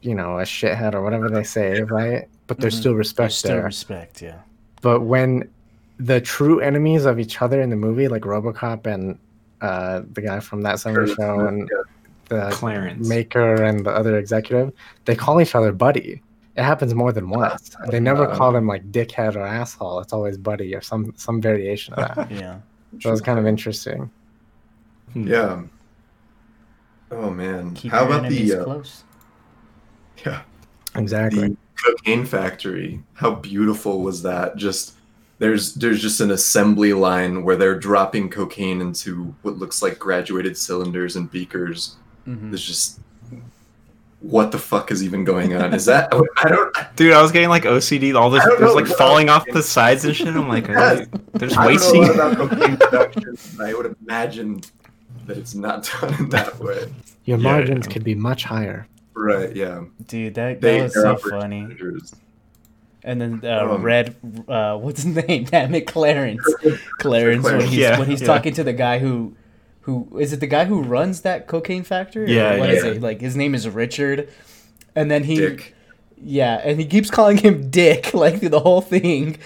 you know, a shithead or whatever they say, right? But there's mm-hmm. still respect. There's still there. respect, yeah. But when the true enemies of each other in the movie, like RoboCop and uh, the guy from That seventies Show and the Clarence maker and the other executive, they call each other buddy. It happens more than once. They never uh, call them like dickhead or asshole. It's always buddy or some, some variation of that. Yeah. So it was kind of interesting. Yeah. Oh, man. Keep How about the... Uh, close. Yeah. Exactly. The cocaine factory. How beautiful was that? Just there's there's just an assembly line where they're dropping cocaine into what looks like graduated cylinders and beakers. Mm-hmm. There's just... What the fuck is even going on? Is that I don't dude? I was getting like O C D. All this there's like falling off the sides and shit. I'm like, yes. there's wasting. I don't know about cocaine production. I would imagine that it's not done in that way. Your yeah, margins yeah. could be much higher. Right? Yeah. Dude, that, that was so funny. Managers. And then uh, um, Red, uh, what's his name? Damn Clarence. Clarence. When he's yeah, when he's yeah. talking to the guy who. Who is it? The guy who runs that cocaine factory? Yeah, what yeah. is it? Like his name is Richard, and then he, Dick. yeah, and he keeps calling him Dick like through the whole thing,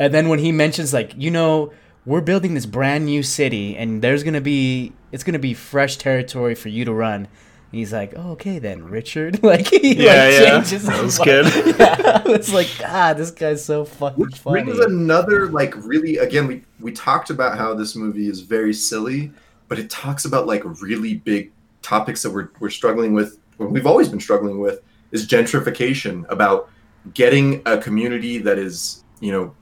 and then when he mentions like you know we're building this brand new city and there's gonna be it's gonna be fresh territory for you to run, and he's like oh, okay then Richard like he yeah like, yeah changes that was like, good yeah it's like God this guy's so fucking Which funny. Brings another like really again we we talked about how this movie is very silly. But it talks about like really big topics that we're we're struggling with. We've always been struggling with is gentrification, about getting a community that is, you know,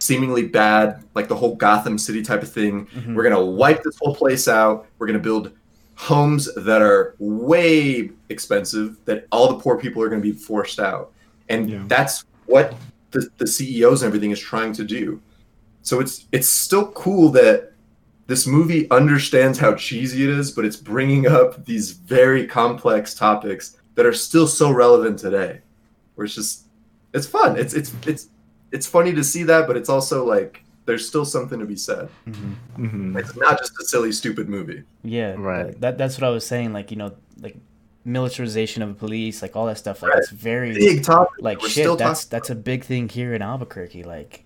seemingly bad, like the whole Gotham City type of thing. Mm-hmm. We're gonna wipe this whole place out. We're gonna build homes that are way expensive that all the poor people are gonna be forced out, and yeah. that's what the the C E Os and everything is trying to do. So it's it's still cool that. This movie understands how cheesy it is, but it's bringing up these very complex topics that are still so relevant today. Where it's just, it's fun. It's it's it's it's funny to see that, but it's also like there's still something to be said. Mm-hmm. Mm-hmm. It's not just a silly, stupid movie. Yeah, right. That that's what I was saying. Like, you know, like militarization of the police, like all that stuff. Like, right. It's very big topic. Like, We're shit. That's that's a big thing here in Albuquerque. Like,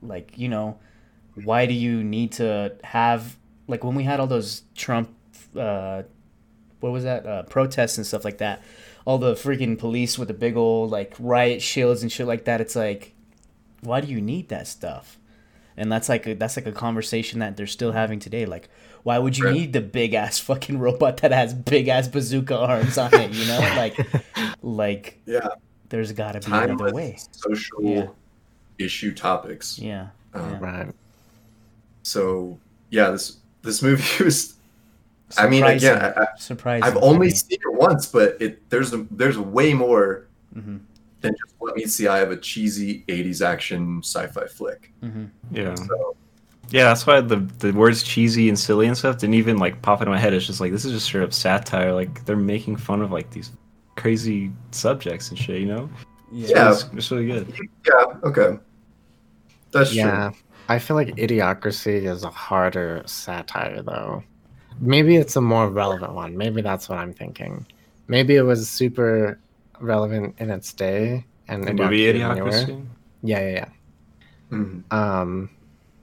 like you know, why do you need to have like when we had all those Trump, uh, what was that uh, protests and stuff like that? All the freaking police with the big old like riot shields and shit like that. It's like, why do you need that stuff? And that's like a, that's like a conversation that they're still having today. Like, why would you right. need the big ass fucking robot that has big ass bazooka arms on it? You know, like, like yeah, there's got to be Time another way. Social yeah. issue topics. Yeah. Um, yeah, right. So yeah, this this movie was. I mean, again, I, I, I've only seen it once, but it there's a, there's way more mm-hmm. than just let me see. I have a cheesy eighties action sci-fi flick. Mm-hmm. Yeah, so, yeah, that's why the the words cheesy and silly and stuff didn't even like pop into my head. It's just like this is just straight up satire. Like they're making fun of like these crazy subjects and shit. You know? Yeah, so it's, it's really good. Yeah. Okay. That's yeah. true. I feel like Idiocracy is a harder satire though. Maybe it's a more relevant one. Maybe that's what I'm thinking. Maybe it was super relevant in its day, and it maybe Idiocracy. Yeah, yeah, yeah. Mm-hmm. Um,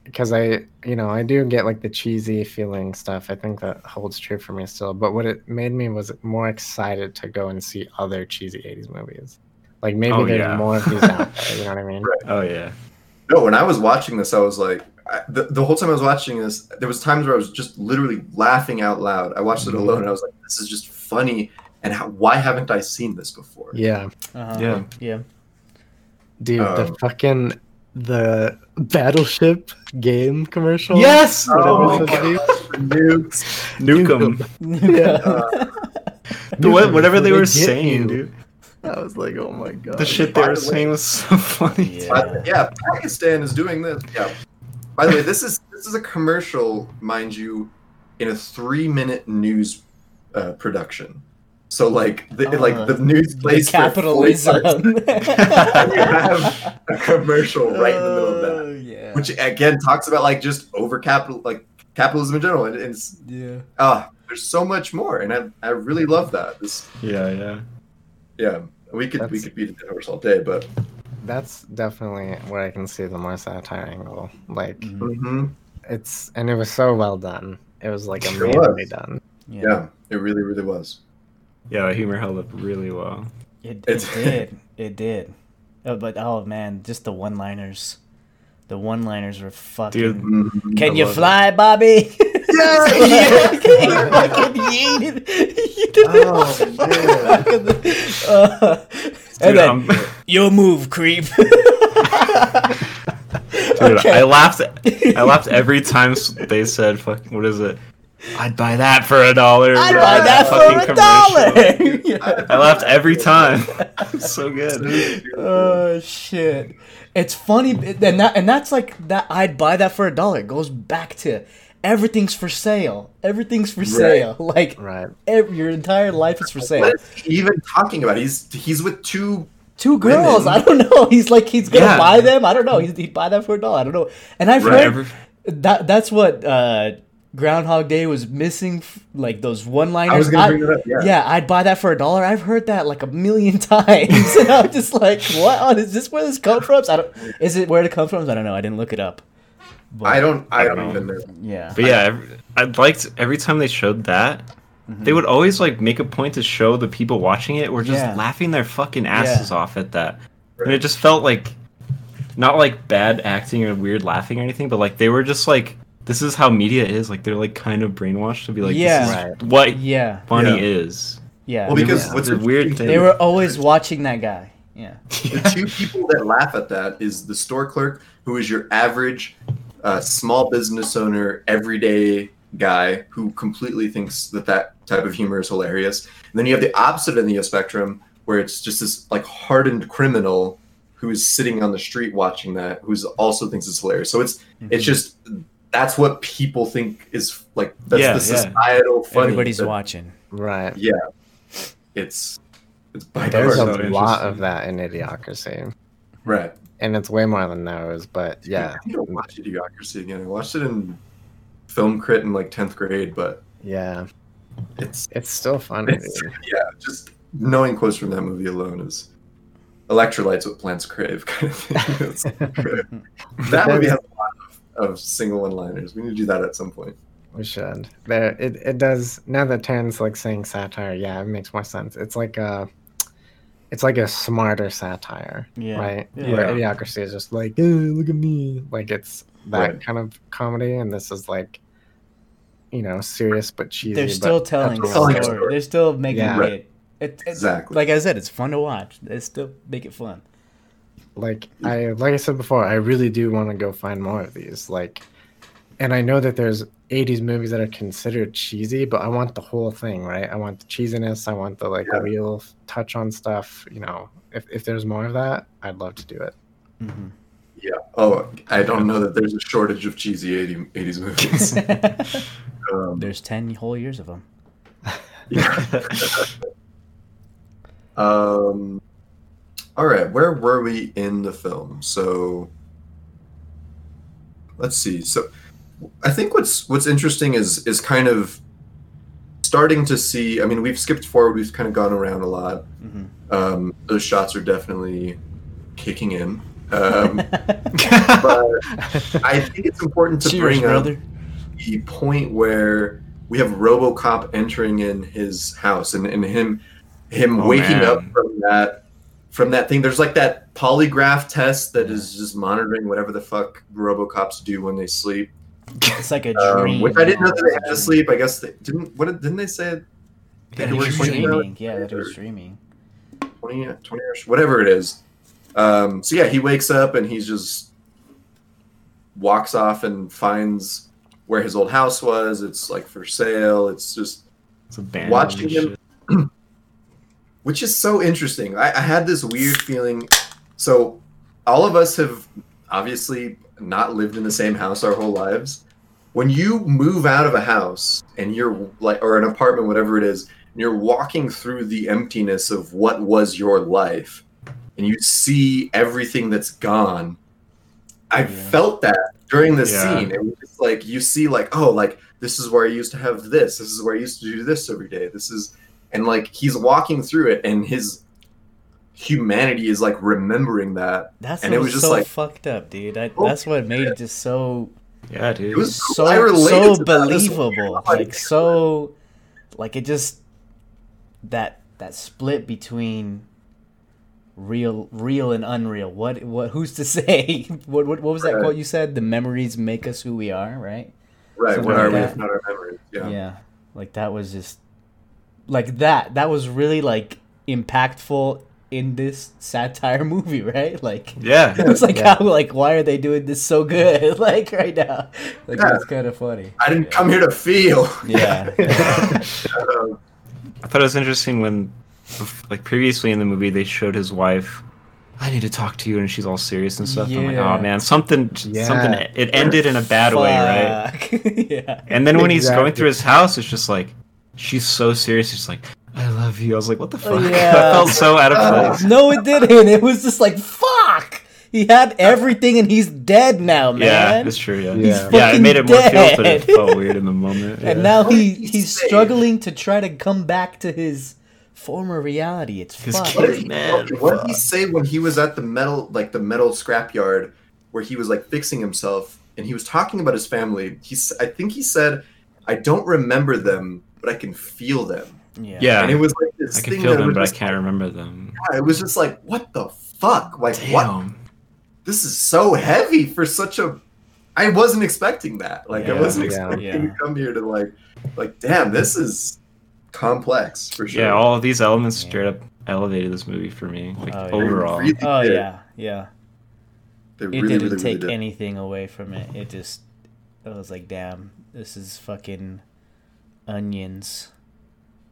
because I, you know, I do get like the cheesy feeling stuff. I think that holds true for me still. But what it made me was more excited to go and see other cheesy eighties movies. Like maybe oh, there's yeah. more of these out there. You know what I mean? Right. Oh yeah. No, when I was watching this, I was like. I, the, the whole time I was watching this, there was times where I was just literally laughing out loud. I watched it alone, mm-hmm. and I was like, "This is just funny." And how, why haven't I seen this before? Yeah, uh-huh. yeah, yeah. Dude, um, the fucking the Battleship game commercial. Yes. Oh my God. Nukes, nuke them. Yeah. Uh, the what, whatever they, they were saying, you. Dude. I was like, oh my God. The shit they were saying was so funny. Yeah. But, yeah, Pakistan is doing this. Yeah. By the way, this is this is a commercial, mind you, in a three-minute news uh, production. So, like, the, uh, like the news plays the capitalism. And you have a commercial right in the middle of that, uh, yeah. which again talks about like just over capital, like capitalism in general. And it's yeah, ah, uh, there's so much more, and I I really love that. This, yeah, yeah, yeah. We could that's, we could beat a dead horse all day, but. That's definitely where I can see the more satire angle. Like, mm-hmm. it's and it was so well done. It was like amazingly done. Yeah. yeah, it really, really was. Yeah, the humor held up really well. It, it did. It did. Oh, but oh man, just the one-liners. The one-liners were fucking. Dude, mm-hmm. Can I you fly, it. Bobby? Yeah, yeah. He fucking yeeted. Yeeted oh man. The, uh, Dude, and then, I'm... your move, creep. Dude, okay. I laughed. I laughed every time they said, "Fucking what is it?" I'd buy that for a dollar. I'd bro. buy that for a dollar. yeah. I laughed every time. So good. Oh shit! It's funny, and that, and that's like that. I'd buy that for a dollar. It goes back to. Everything's for sale. Everything's for right. sale. Like right. every, your entire life is for sale. What is he even talking about? He's he's with two two girls. Women. I don't know. He's like he's gonna yeah. buy them. I don't know. He'd, he'd buy that for a dollar. I don't know. And I've right. heard that that's what uh, Groundhog Day was missing. Like those one liners. I was gonna I, bring it up. Yeah. yeah, I'd buy that for a dollar. I've heard that like a million times. And I'm just like, what? Is this where this comes from? I don't. Is it where it comes from? I don't know. I didn't look it up. But, I don't. I don't um, even know. Yeah. But yeah, every, I liked every time they showed that. Mm-hmm. They would always like make a point to show the people watching it were just yeah. laughing their fucking asses yeah. off at that, right. and it just felt like, not like bad acting or weird laughing or anything, but like they were just like, this is how media is. Like they're like kind of brainwashed to be like, yeah, this is right. what yeah. funny yeah. is. Yeah. Well, because yeah. what's a weird thing? They were always watching that guy. Yeah. The two people that laugh at that is the store clerk, who is your average. A uh, small business owner, everyday guy who completely thinks that that type of humor is hilarious. And then you have the opposite end of the spectrum where it's just this like hardened criminal who is sitting on the street watching that, who also thinks it's hilarious. So it's mm-hmm. it's just that's what people think is like that's yeah, the societal yeah. funny. Everybody's that, watching, right? Yeah, it's it's by far. There's a lot of that in Idiocracy, right? and it's way more than those, but yeah. I don't watch Idiocracy again. I watched it in film crit in like tenth grade, but yeah, it's it's still funny. It's, yeah, just knowing quotes from that movie alone is electrolytes what plants crave kind of thing. That movie has a lot of, of single one-liners. We need to do that at some point. We should. There, it, it does. Now that Taryn's like saying satire, yeah, it makes more sense. It's like a, it's like a smarter satire, yeah. right? Yeah. Where yeah. Idiocracy is just like, hey, look at me, like it's that right. kind of comedy, and this is like, you know, serious but cheesy. They're still telling story. Story. They're still making yeah. it. It, it, exactly. Like I said, it's fun to watch. They still make it fun. Like I, like I said before, I really do want to go find more of these. Like, and I know that there's eighties movies that are considered cheesy, but I want the whole thing, right? I want the cheesiness. I want the like yeah. real touch on stuff. You know, if if there's more of that, I'd love to do it. Mm-hmm. Yeah. Oh, I don't know that there's a shortage of cheesy eighty, eighties movies. um, there's ten whole years of them. Yeah. Um, all right, where were we in the film? So let's see. So I think what's what's interesting is is kind of starting to see, I mean, we've skipped forward, we've kind of gone around a lot. Mm-hmm. Um, those shots are definitely kicking in. Um, but I think it's important to Cheers, bring brother. up the point where we have RoboCop entering in his house and, and him... Him oh, waking man. up from that from that thing. There's like that polygraph test that is just monitoring whatever the fuck RoboCops do when they sleep. It's like a dream. Um, which I didn't know that they had to sleep. I guess they didn't. What didn't they say? They yeah, were dreaming. Yeah, that was dreaming. Twenty, twenty, whatever it is. Um, so yeah, he wakes up and he just walks off and finds where his old house was. It's like for sale. It's just it's watching him. Shit. Which is so interesting. I, I had this weird feeling. So all of us have obviously not lived in the same house our whole lives. When you move out of a house and you're like, or an apartment, whatever it is, and you're walking through the emptiness of what was your life and you see everything that's gone. I yeah. felt that during this yeah. scene. It was just like, you see like, oh, like this is where I used to have this. This is where I used to do this every day. This is, And, like, he's walking through it, and his humanity is, like, remembering that. That's and it was just so like, fucked up, dude. I, oh, that's what made yeah. it just so... Yeah, dude. It was so, so, so believable. Like, so... Like, it just... That that split between real real and unreal. What what? Who's to say? What what, what was that right. quote you said? The memories make us who we are, right? Right. Something what like are we if not our memories? Yeah. Yeah. Like, that was just... Like that, that was really like impactful in this satire movie, right? Like, yeah, it's like yeah. how, like, why are they doing this so good? Like right now, like yeah. that's kind of funny. I didn't yeah. come here to feel. Yeah, yeah. um, I thought it was interesting when, like, previously in the movie, they showed his wife. I need to talk to you, and she's all serious and stuff. Yeah. I'm like, oh man, something, yeah. something. It ended in a bad Fuck. way, right? yeah. And then when exactly. he's going through his house, it's just like. She's so serious. She's like, I love you. I was like, what the fuck? Yeah. I felt so out of place. No, it didn't. It was just like, fuck. He had everything and he's dead now, man. Yeah, that's true. Yeah, yeah. yeah it made it more dead. feel, but it felt weird in the moment. Yeah. And now he, he's struggling to try to come back to his former reality. It's his fucked. Kid, man. What did he say when he was at the metal, like the metal scrapyard where he was like fixing himself and he was talking about his family? He's, I think he said, I don't remember them. But I can feel them. Yeah. yeah. And it was like this I can thing feel that them, but just, I can't remember them. Yeah, it was just like, what the fuck? Like, Damn. what? This is so heavy for such a. I wasn't expecting that. Like, yeah, I wasn't yeah, expecting yeah. to come here to, like, like, damn, this is complex for sure. Yeah, all of these elements yeah. straight up elevated this movie for me, like, oh, yeah. overall. Really oh, did. yeah, yeah. They it really, didn't really, take really did. anything away from it. It just. I was like, damn, this is fucking. Onions,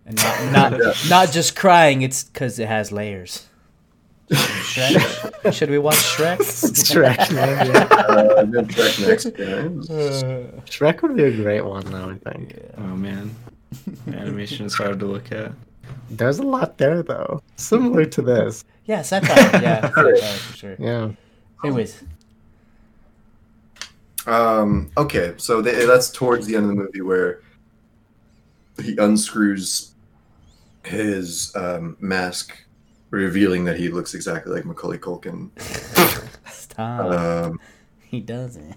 and not not, yeah. not just crying. It's because it has layers. Shrek? Should we watch Shrek? Shrek, man, yeah. uh, Shrek next time. Uh, Shrek would be a great one, though. I think. Yeah. Oh man, animation is hard to look at. There's a lot there, though. Similar to this. Yeah, satire. Yeah, satire, for sure. Yeah. Anyways. Um, okay, so they, that's towards the end of the movie where he unscrews his um, mask, revealing that he looks exactly like Macaulay Culkin. Stop. Um, he doesn't.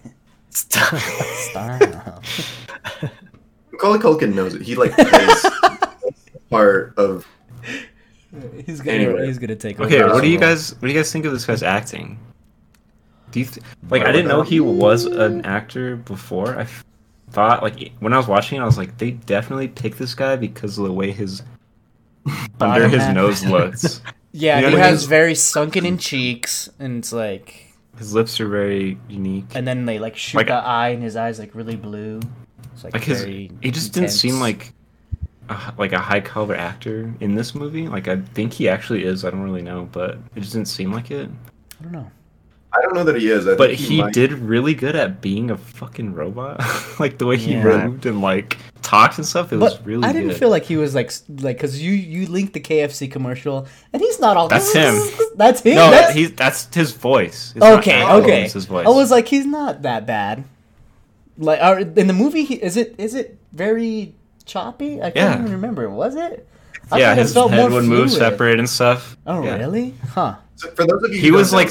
Stop. Stop. Macaulay Culkin knows it. He, like, plays part of... He's gonna, anyway. he's gonna take over. Okay, what do you guys, what do you guys think of this guy's acting? Do you th- like, I didn't know he was an actor before. I f- thought, like, when I was watching it, I was like, they definitely picked this guy because of the way his under his nose looks. Yeah, you know he has I mean? very sunken-in cheeks, and it's like his lips are very unique. And then they like shoot like, the eye, and his eyes like really blue. It's like, like his, very he just intense. didn't seem like a, like a high caliber actor in this movie. Like, I think he actually is. I don't really know, but it just didn't seem like it. I don't know. I don't know that he is. I but think he, he might... did really good at being a fucking robot. Like, the way he yeah. moved and, like, talked and stuff, it but was really good. I didn't good. feel like he was, like, like because you, you linked the K F C commercial, and he's not all... That's him. That's him? No, that's, he's, that's his voice. It's okay, not, okay. It's his voice. I was like, he's not that bad. Like, are, in the movie, he, is it is it very choppy? I can't yeah. even remember. Was it? I yeah, his it head would move separate and stuff. Oh, yeah. really? Huh. So for those of you He was, know, like...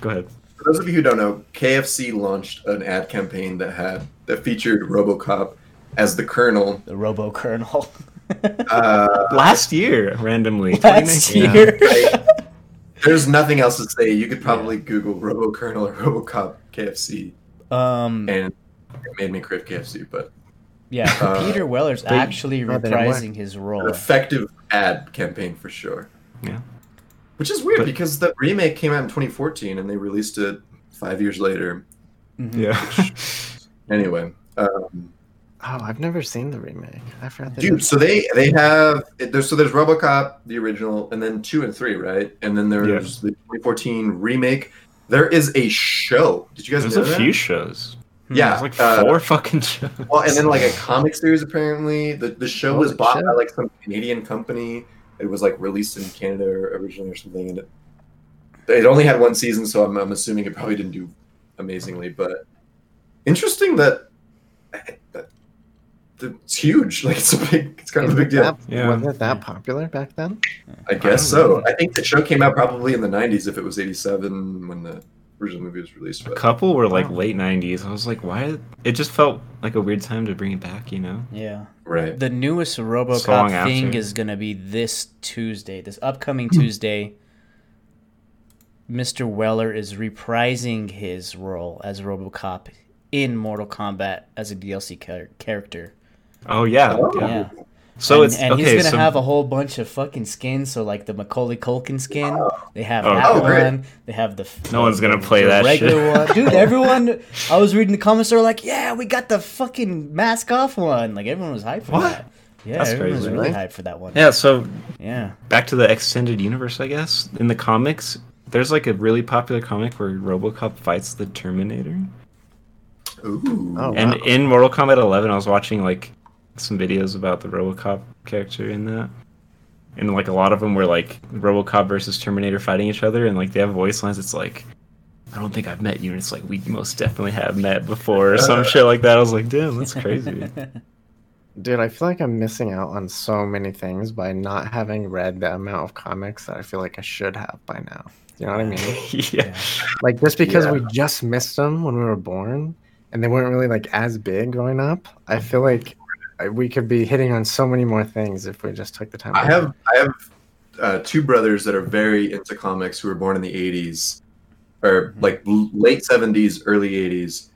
Go ahead. For those of you who don't know, K F C launched an ad campaign that had that featured RoboCop as the Colonel. The Robo Colonel. uh, Last year, randomly. Last year. Right? There's nothing else to say. You could probably yeah. Google Robo Colonel or RoboCop K F C. Um, and it made me crave K F C, but yeah, uh, Peter Weller's actually reprising his role. An effective ad campaign for sure. Yeah. Which is weird but, because the remake came out in twenty fourteen and they released it five years later. Mm-hmm. Yeah. Which, anyway. Um, oh, I've never seen the remake. I forgot. Dude, was- so they they have there's so there's RoboCop the original and then two and three, right? And then there's yes. the twenty fourteen remake. There is a show. Did you guys? There's know a that? few shows. Yeah, there's like four uh, fucking shows. Well, and then like a comic series apparently. The the show oh, was bought shit. by like some Canadian company. It was like released in Canada originally or something, and it, it only had one season, so I'm, I'm assuming it probably didn't do amazingly. But interesting that, that, that it's huge. Like it's a big, it's kind of a big deal. That, yeah. Wasn't it that popular back then? I guess I so. Know. I think the show came out probably in the nineties if it was eighty-seven when the original movie was released. But. A couple were like wow. late nineties. I was like, why? It just felt like a weird time to bring it back, you know? Yeah. Right. The newest RoboCop thing after. is going to be this Tuesday, this upcoming Tuesday. Mister Weller is reprising his role as RoboCop in Mortal Kombat as a D L C char- character. Oh, yeah. Oh. yeah. So and, it's and okay, he's going to so... have a whole bunch of fucking skins. So, like, the Macaulay Culkin skin, they have oh, that oh, one. Great. They have the... No one's going to play that regular shit. One. Dude, everyone... I was reading the comments. They were like, yeah, we got the fucking mask off one. Like, everyone was hyped for what? that. Yeah, That's everyone crazy, was really right? hyped for that one. Yeah, so... Yeah. Back to the extended universe, I guess. In the comics, there's, like, a really popular comic where RoboCop fights the Terminator. Ooh. Oh, and wow. in Mortal Kombat eleven, I was watching, like... some videos about the RoboCop character in that, and like a lot of them were like RoboCop versus Terminator fighting each other, and like they have voice lines. It's like, I don't think I've met you, and it's like we most definitely have met before, or some shit like that. I was like, damn, that's crazy. Dude, I feel like I'm missing out on so many things by not having read the amount of comics that I feel like I should have by now. You know what I mean? yeah. Like just because yeah. we just missed them when we were born, and they weren't really like as big growing up. I feel like. We could be hitting on so many more things if we just took the time. I have that. I have uh, two brothers that are very into comics who were born in the eighties, or mm-hmm. like late seventies, early eighties,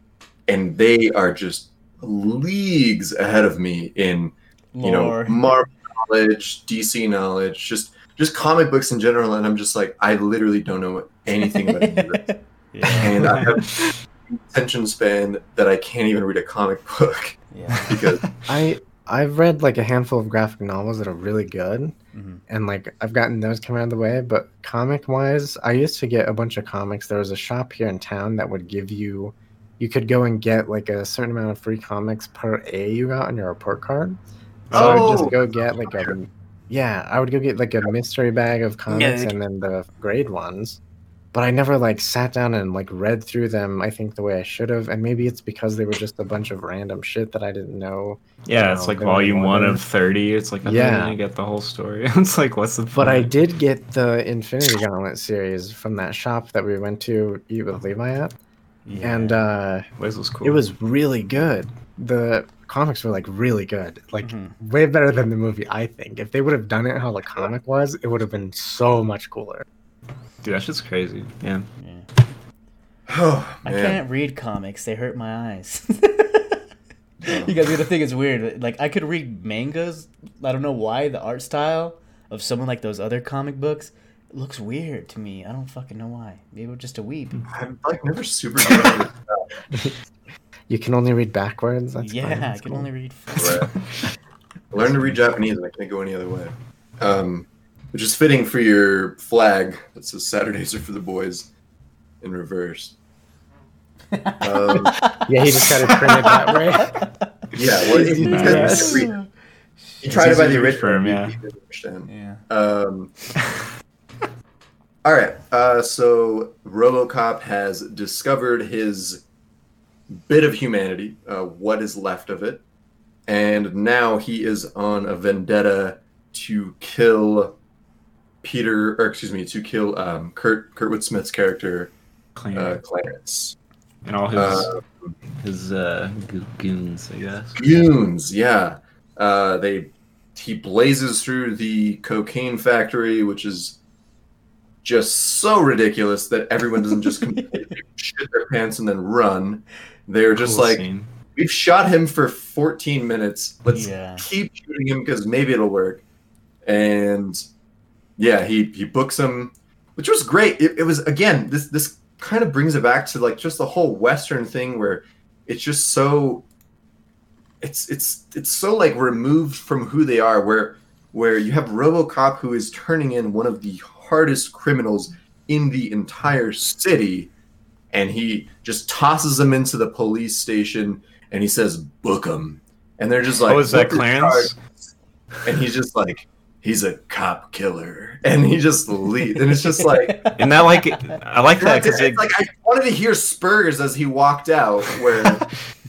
and they are just leagues ahead of me in you Lord. know Marvel knowledge, D C knowledge, just just comic books in general. And I'm just like, I literally don't know anything about any of this, yeah. and I have attention span that I can't even read a comic book. Yeah. Because I I've read like a handful of graphic novels that are really good, mm-hmm. and like I've gotten those coming out of the way. But comic wise, I used to get a bunch of comics. There was a shop here in town that would give you, you could go and get like a certain amount of free comics per A you got on your report card. So oh, I would just go get like a yeah, I would go get like a mystery bag of comics yeah. and then the grade ones. but I never like sat down and like read through them, I think, the way I should have. And maybe it's because they were just a bunch of random shit that I didn't know. Yeah, it's know, like volume one of thirty. It's like, I yeah. didn't get the whole story. It's like, what's the point? But I did get the Infinity Gauntlet series from that shop that we went to eat with Levi at. Yeah. And uh, Wiz was cool. It was really good. The comics were like really good. Like mm-hmm. way better than the movie, I think. If they would have done it how the comic was, it would have been so much cooler. Dude, that shit's crazy. Yeah. yeah. Oh, I can't read comics. They hurt my eyes. You guys gotta think it's weird. Like, I could read mangas. I don't know why. The art style of someone like those other comic books looks weird to me. I don't fucking know why. Maybe we're just a weeb. I'm like never super. You can only read backwards? That's yeah, fine. That's I can cool. only read backwards. Learn to read Japanese and I can't go any other way. Um... Which is fitting for your flag that says Saturdays are for the boys in reverse. Um, yeah, he just kind of printed that way. Yeah, well, he, he, yes. he, he tried to buy the original. Yeah. He didn't understand. Yeah. Um, all right. Uh, so RoboCop has discovered his bit of humanity, uh, what is left of it, and now he is on a vendetta to kill. Peter, or excuse me, to kill um, Kurt Kurtwood Smith's character, Clarence. Uh, Clarence, and all his uh, his uh, goons, I guess. Goons, yeah. Uh, they he blazes through the cocaine factory, which is just so ridiculous that everyone doesn't just completely shit their pants and then run. They're just cool like, scene. We've shot him for fourteen minutes. Let's yeah. keep shooting him because maybe it'll work, and. Yeah, he, he books him, which was great. It, it was, again, this this kind of brings it back to, like, just the whole Western thing where it's just so... It's, it's, it's so, like, removed from who they are, where where you have RoboCop who is turning in one of the hardest criminals in the entire city, and he just tosses him into the police station, and he says, book him. And they're just like... Oh, is that Clarence? And he's just like... He's a cop killer, and he just leaves. And it's just like, and that like, I like that because it, like I wanted to hear Spurs as he walked out, where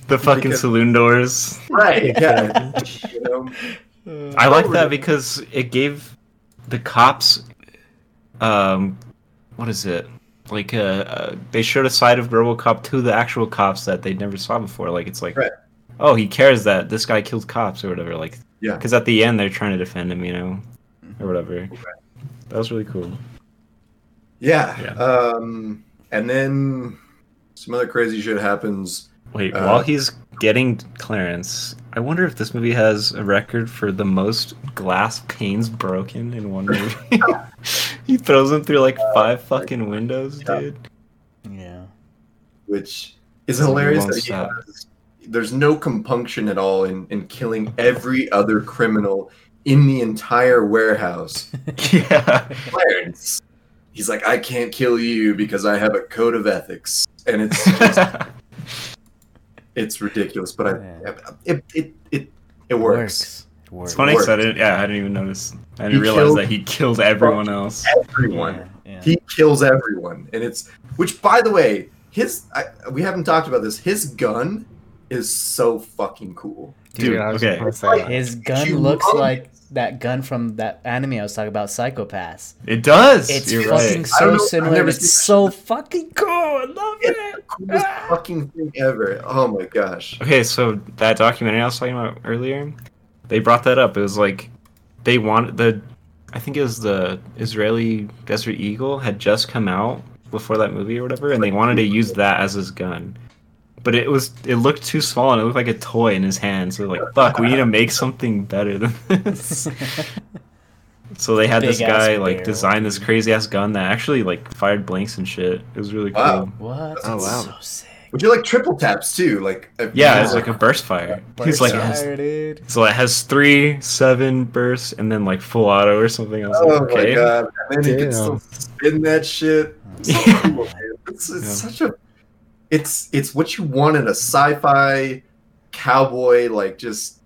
the fucking because, saloon doors, right? Yeah, you know? I like that because it gave the cops, um, what is it? Like, uh, uh they showed a side of RoboCop to the actual cops that they never saw before. Like, it's like, right. Oh, he cares that this guy killed cops or whatever. Like. Yeah, because at the end they're trying to defend him, you know, or whatever. Okay. That was really cool. Yeah. yeah. Um, and then some other crazy shit happens. Wait, uh, while he's getting Clarence, I wonder if this movie has a record for the most glass panes broken in one movie. He throws them through like five fucking windows, yeah. dude. Yeah. Which is it's hilarious that he has. There's no compunction at all in, in killing every other criminal in the entire warehouse. Yeah. Clarence, he's like, I can't kill you because I have a code of ethics. And it's just, it's ridiculous, but I, yeah. it, it, it, it works. It works. It works. It's funny because it I didn't, yeah, I didn't even notice. I didn't he realize killed, that he killed everyone else. Everyone. Yeah, yeah. He kills everyone. And it's, which by the way, his, I, we haven't talked about this, his gun is so fucking cool. Dude, Dude okay. Like, his gun looks like it. That gun from that anime I was talking about, Psycho-Pass. It does. It's You're fucking right. so know, similar. It's so fucking cool. I love it's it. It's the coolest ah. fucking thing ever. Oh my gosh. Okay, so that documentary I was talking about earlier, they brought that up. It was like, they wanted the, I think it was the Israeli Desert Eagle had just come out before that movie or whatever, and they wanted to use that as his gun. But it was it looked too small and it looked like a toy in his hand. So like, fuck, we need to make something better than this. So they had this guy like design this crazy ass gun that actually like fired blanks and shit. It was really cool. Wow. What? Oh wow. So sick. Would you like triple taps too? Like yeah, it's like a burst fire. He's like, so it has three, seven bursts, and then like full auto or something. I was like, okay. Oh my god, and then he can still spin that shit. It's so cool, man. It's it's such a It's it's what you want in a sci-fi cowboy, like just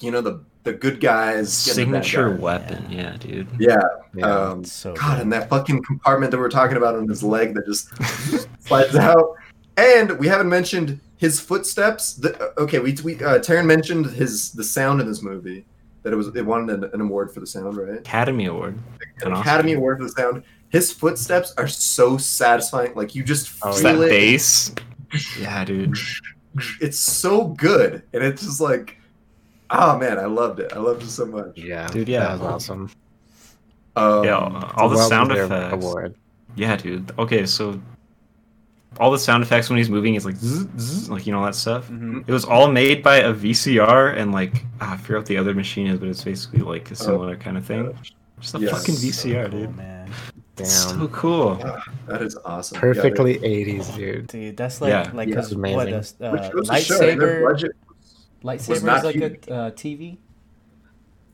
you know, the the good guys signature guy. weapon. Yeah. yeah, dude. Yeah. yeah um, so God, good. And that fucking compartment that we were talking about on his leg that just slides out. And we haven't mentioned his footsteps. The, okay, we we uh, Taryn mentioned his the sound in this movie. That it was it won an, an award for the sound, right? Academy Award. An Academy Oscar. Award for the sound. His footsteps are so satisfying. Like, you just feel oh, that it. bass. Yeah, dude. It's so good. And it's just like, oh, man, I loved it. I loved it so much. Yeah. Dude, yeah. That was awesome. Um, yeah, all, all the sound effects. Award. Yeah, dude. Okay, so all the sound effects when he's moving is like, zzz, zzz, like, you know, all that stuff. Mm-hmm. It was all made by a V C R and, like, ah, I forget what the other machine is, but it's basically, like, a similar oh. kind of thing. Just a yes. fucking V C R, so cool, dude. Man. Damn. So cool. Yeah, that is awesome. Perfectly yeah, eighties, dude. Dude, that's like yeah. like yeah, a, what a uh, lightsaber. Lightsaber is like huge. a uh, T V.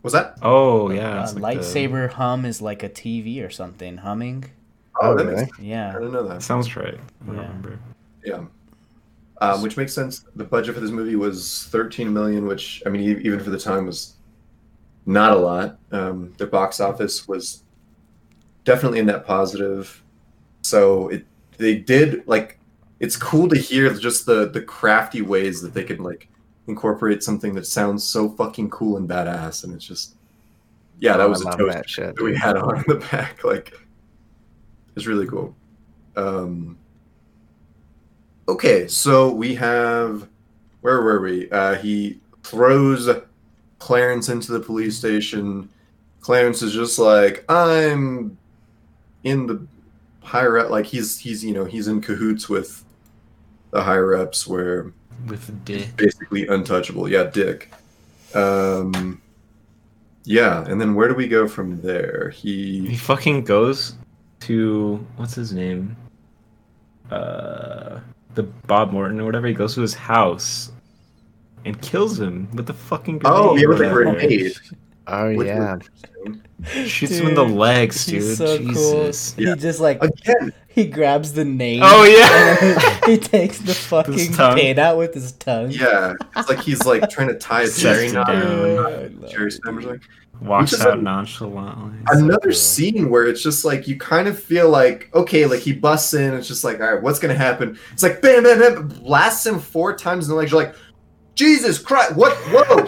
Was that? Oh yeah. Uh, uh, like lightsaber the... hum is like a T V or something humming. Oh, that makes sense. Yeah. I didn't know that. Sounds right. I don't yeah. remember. Yeah. Um, which makes sense. The budget for this movie was thirteen million dollars, which I mean, even for the time was not a lot. Um, the box office was definitely in that positive. So it they did, like, it's cool to hear just the, the crafty ways that they could, like, incorporate something that sounds so fucking cool and badass. And it's just, yeah, that oh, was I a toast that, shit. that we had on in the back. Like, it's really cool. Um, okay, so we have, where were we? Uh, he throws Clarence into the police station. Clarence is just like, I'm... in the higher up, like he's he's you know he's in cahoots with the higher ups where with Dick basically untouchable. Yeah, Dick. Um, yeah, and then where do we go from there? He he fucking goes to what's his name? Uh, the Bob Morton or whatever. He goes to his house and kills him with the fucking grenade. Oh yeah, with the grenade. Oh with yeah. Shoots him in the legs, dude. He's so Jesus. cool. Yeah. He just like Again. he grabs the name. Oh yeah. He takes the fucking pain out with his tongue. Yeah, it's like he's like trying to tie a cherry knot. Cherry stem or something. Walks out like, nonchalantly. Another so scene where it's just like you kind of feel like okay, like he busts in. It's just like all right, what's gonna happen? It's like bam, bam, bam, blasts him four times in the legs. You're like, Jesus Christ! What? Whoa!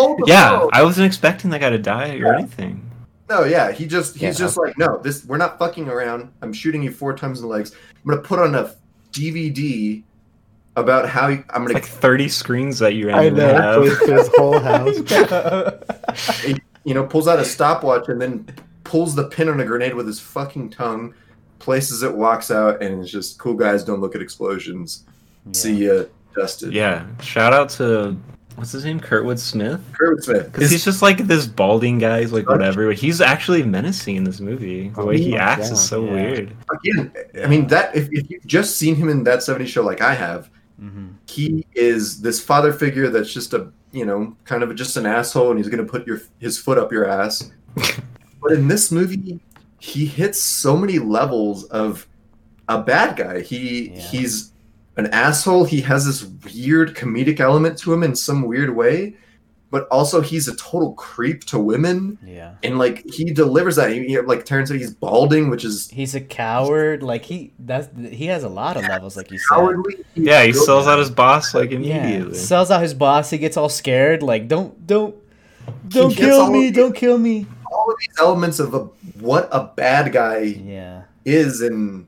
Hold yeah, phone. I wasn't expecting that guy to die or yeah. anything. No, yeah, he just—he's yeah, just okay. like, no, this we're not fucking around. I'm shooting you four times in the legs. I'm gonna put on a D V D about how you, I'm gonna it's like thirty screens that you I know have. His whole house. He, you know, pulls out a stopwatch and then pulls the pin on a grenade with his fucking tongue, places it, walks out, and it's just cool guys don't look at explosions. Yeah. See ya. Dusted. Yeah, shout out to what's his name, Kurtwood Smith. Kurtwood Smith, because he's just like this balding guy, he's like whatever. But he's actually menacing in this movie. The oh, way he acts God. is so yeah. weird. Again, yeah. I mean that if, if you've just seen him in That seventies Show, like I have, mm-hmm. he is this father figure that's just a you know kind of just an asshole, and he's gonna put your his foot up your ass. But in this movie, he hits so many levels of a bad guy. He yeah. he's an asshole, he has this weird comedic element to him in some weird way, but also he's a total creep to women. Yeah. And like he delivers that. He, like Terrence said, he's balding, which is he's a coward. Like he that's he has a lot of yeah, levels, like you cowardly. said. Yeah, he sells out his boss like immediately. Yeah, sells out his boss, he gets all scared, like don't don't don't kill me, don't these, kill me. All of these elements of a, what a bad guy yeah. is and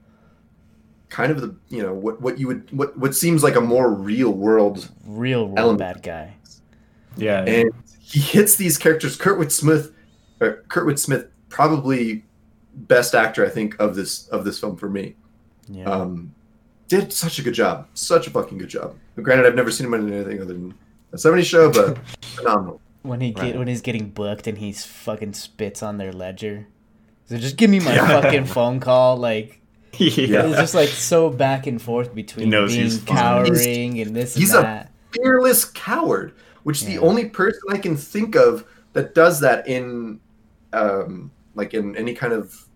kind of the you know what what you would what what seems like a more real world real world element. Bad guy yeah and yeah. he hits these characters. Kurtwood Smith or Kurtwood Smith probably best actor I think of this of this film for me yeah. um did such a good job such a fucking good job granted I've never seen him in anything other than a seventies Show, but phenomenal when he get right. when he's getting booked and he's fucking spits on their ledger, so just give me my yeah. fucking phone call like yeah. It's just like so back and forth between being cowering he's, and this and he's that. He's a fearless coward, which yeah. the only person I can think of that does that in um, like in any kind of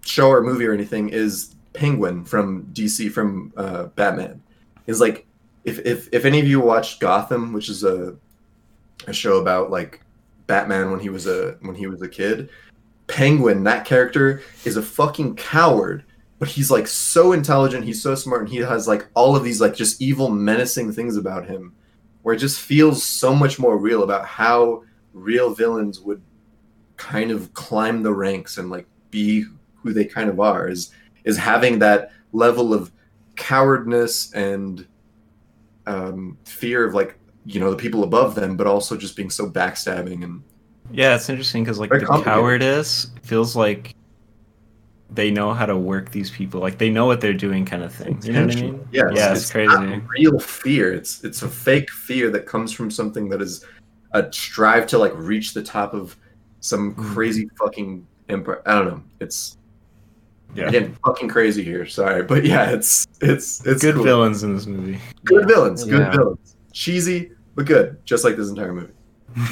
show or movie or anything is Penguin from D C, from uh, Batman. Is like if, if if any of you watched Gotham, which is a a show about like Batman when he was a when he was a kid. Penguin, that character is a fucking coward, but he's like so intelligent, he's so smart, and he has like all of these like just evil, menacing things about him, where it just feels so much more real about how real villains would kind of climb the ranks and like be who they kind of are, is is having that level of cowardness and um, fear of like, you know, the people above them, but also just being so backstabbing. And yeah, it's interesting because like the cowardice feels like they know how to work these people, like they know what they're doing, kind of thing. You know what I mean? Yeah, it's, yeah, it's, it's crazy. Not real fear. It's it's a fake fear that comes from something that is a strive to like reach the top of some crazy fucking empire. I don't know. It's yeah, again, fucking crazy here. Sorry, but yeah, it's it's it's good cool. villains in this movie. Good yeah. villains. Good yeah. villains. Cheesy but good, just like this entire movie.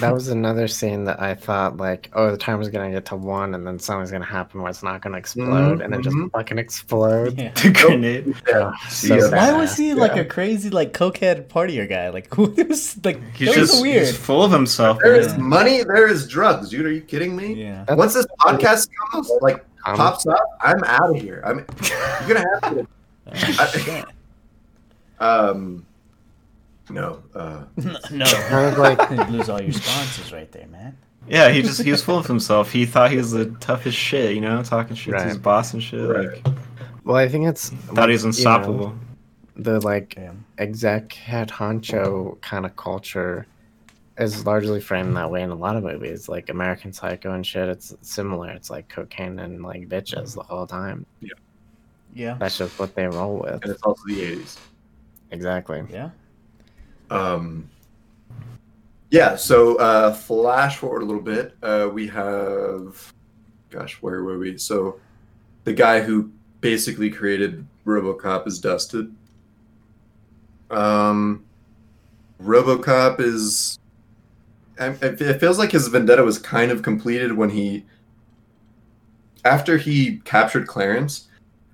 That was another scene that I thought, like, oh, the timer's gonna get to one, and then something's gonna happen where it's not gonna explode, mm-hmm. and it just fucking explodes. Yeah. Grenade. Yeah. So yeah. Why was he like yeah. a crazy, like, cokehead partier guy? Like, who was like? He's just weird. He's full of himself. There is yeah. money. There is drugs. Dude, are you kidding me? Yeah. Once this podcast comes, like, um, pops up, I'm out of here. I'm. You're gonna have to. I, um. No, uh, no. Kind of like you lose all your sponsors right there, man. Yeah, he just—he was full of himself. He thought he was the toughest shit, you know, talking shit right. to his boss and shit. Right. Like, well, I think it's thought he was unstoppable. You know, the like Damn. exec head honcho kind of culture is largely framed that way in a lot of movies, like American Psycho and shit. It's similar. It's like cocaine and like bitches the whole time. Yeah, yeah. That's just what they roll with. And it's also the eighties. Exactly. Yeah. Um, yeah, so uh, flash forward a little bit. Uh, we have, gosh, where were we? So the guy who basically created RoboCop is dusted. Um, RoboCop is, it feels like his vendetta was kind of completed when he, after he captured Clarence.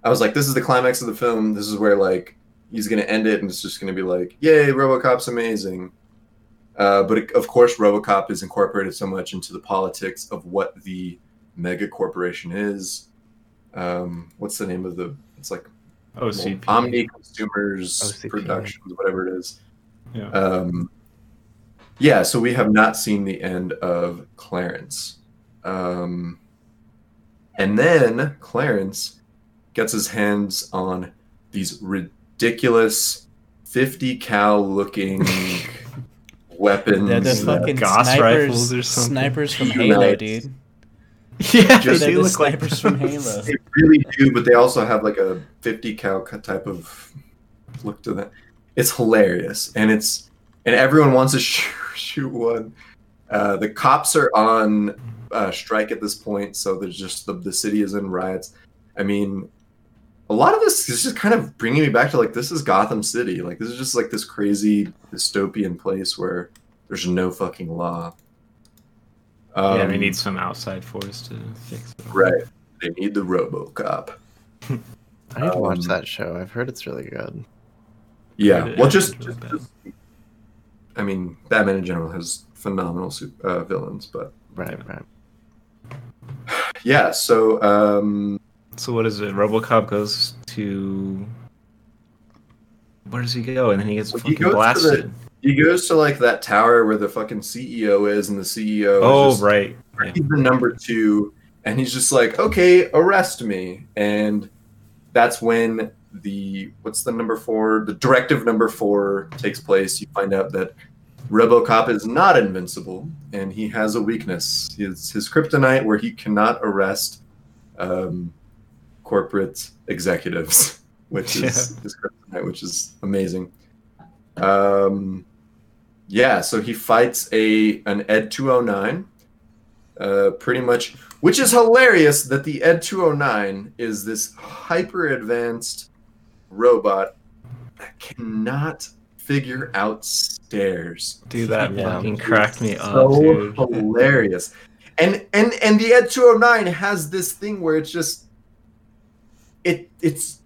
I was like, this is the climax of the film. This is where, like, he's going to end it, and it's just going to be like, yay, RoboCop's amazing. Uh, but, it, of course, RoboCop is incorporated so much into the politics of what the mega corporation is. Um, what's the name of the... It's like... O C P. Well, Omni Consumers O C P. Productions, whatever it is. Yeah. Um, yeah, so we have not seen the end of Clarence. Um, and then Clarence gets his hands on these ridiculous... ridiculous fifty cal looking weapons. They're the fucking Gauss snipers, rifles or something. Snipers from Halo, Halo dude. Yeah, they do look like snipers from Halo. They really do, but they also have like a fifty cal type of look to them. It's hilarious, and it's and everyone wants to sh- shoot one. Uh, the cops are on uh, strike at this point, so there's just the, the city is in riots. I mean. A lot of this is just kind of bringing me back to, like, this is Gotham City. Like, this is just, like, this crazy dystopian place where there's no fucking law. Um, yeah, we need some outside force to fix it. Right. They need the RoboCop. I need um, to watch that show. I've heard it's really good. Yeah. Well, just, just, just... I mean, Batman in general has phenomenal super, uh, villains, but... Right, right. Yeah, so... Um, So what is it? RoboCop goes to... Where does he go? And then he gets well, fucking he blasted. The, he goes to, like, that tower where the fucking C E O is, and the C E O oh, is just... Oh, right. He's the number two, and he's just like, okay, arrest me. And that's when the... What's the number four? The directive number four takes place. You find out that RoboCop is not invincible, and he has a weakness. It's his kryptonite, where he cannot arrest... Um, corporate executives, which is, yeah. is which is amazing. Um, yeah, so he fights a an E D two oh nine, uh, pretty much, which is hilarious that the E D two oh nine is this hyper advanced robot that cannot figure out stairs. Dude, that yeah. fucking cracked me up. So dude. hilarious, and and and the E D two oh nine has this thing where it's just. It it's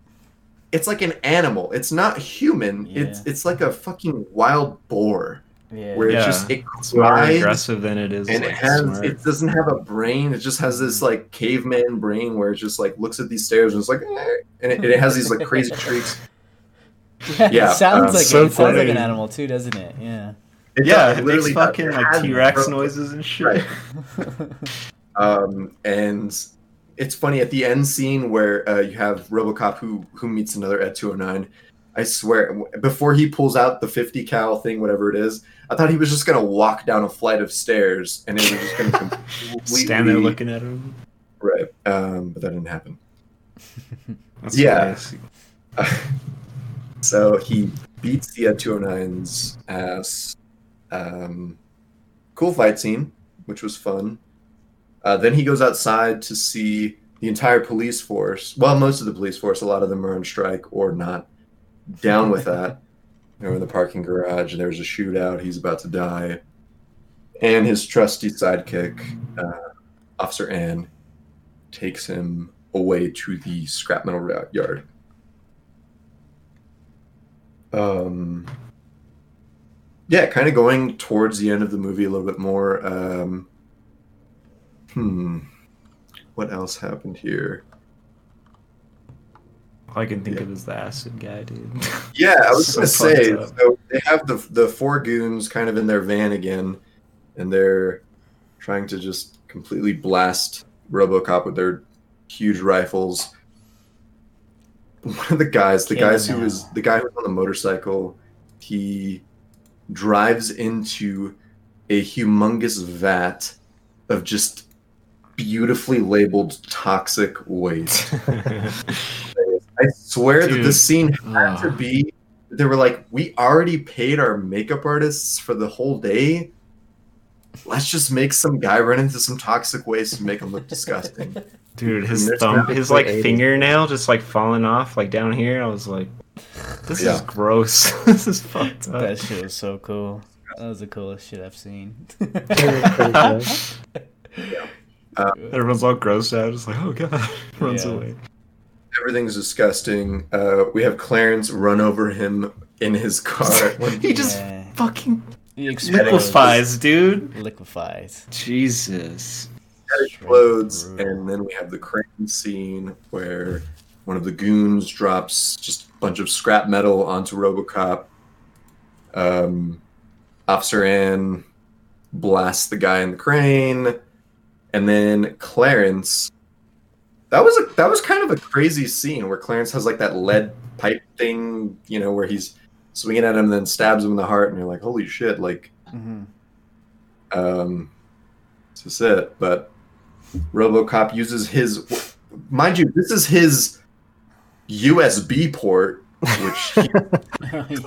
it's like an animal. It's not human. Yeah. It's it's like a fucking wild boar. Yeah. Where yeah. it's just it glides, more aggressive than it is. And like, it has smart. It doesn't have a brain. It just has this like caveman brain where it just like looks at these stairs and it's like eh, and it, it has these like crazy shrieks. Yeah, yeah, it sounds um, like so it, it sounds like an animal too, doesn't it? Yeah. It yeah, does, it literally makes fucking like T-Rex noises and shit. Right. um, and it's funny at the end scene where uh, you have RoboCop who who meets another E D two oh nine. I swear, before he pulls out the fifty cal thing, whatever it is, I thought he was just gonna walk down a flight of stairs and it was just gonna completely stand there looking at him. Right, um, but that didn't happen. That's yeah. So he beats the E D two oh nine's ass. Um, cool fight scene, which was fun. Uh, then he goes outside to see the entire police force. Well, most of the police force, a lot of them are on strike or not. Down with that. They're in the parking garage, and there's a shootout. He's about to die. And his trusty sidekick, uh, Officer Ann, takes him away to the scrap metal yard. Um, yeah, kind of going towards the end of the movie a little bit more. Um, hmm, what else happened here? All I can think yeah. of is the acid guy, dude. Yeah, I was so gonna say. Up. So they have the the four goons kind of in their van again, and they're trying to just completely blast RoboCop with their huge rifles. One of the guys, the guys who was the guy who was on the motorcycle, he drives into a humongous vat of just beautifully labeled toxic waste. I swear Dude. that this scene had oh. to be. They were like, we already paid our makeup artists for the whole day. Let's just make some guy run into some toxic waste and make him look disgusting. Dude, his thumb, his like fingernail just like falling off like down here. I was like, this yeah. is gross. This is fucked up. That shit was so cool. That was the coolest shit I've seen. yeah. uh, Everyone's all grossed out. It's like, oh god, runs yeah. away. Everything's disgusting. Uh, we have Clarence run over him in his car. he just yeah. fucking he liquefies, dude. Liquefies. Jesus. That explodes, and then we have the crane scene where one of the goons drops just a bunch of scrap metal onto RoboCop. Um, Officer Ann blasts the guy in the crane, and then Clarence. That was a, that was kind of a crazy scene where Clarence has like that lead pipe thing, you know, where he's swinging at him and then stabs him in the heart, and you're like, holy shit, like, mm-hmm. um, this is it. But RoboCop uses his, mind you, this is his U S B port, which he,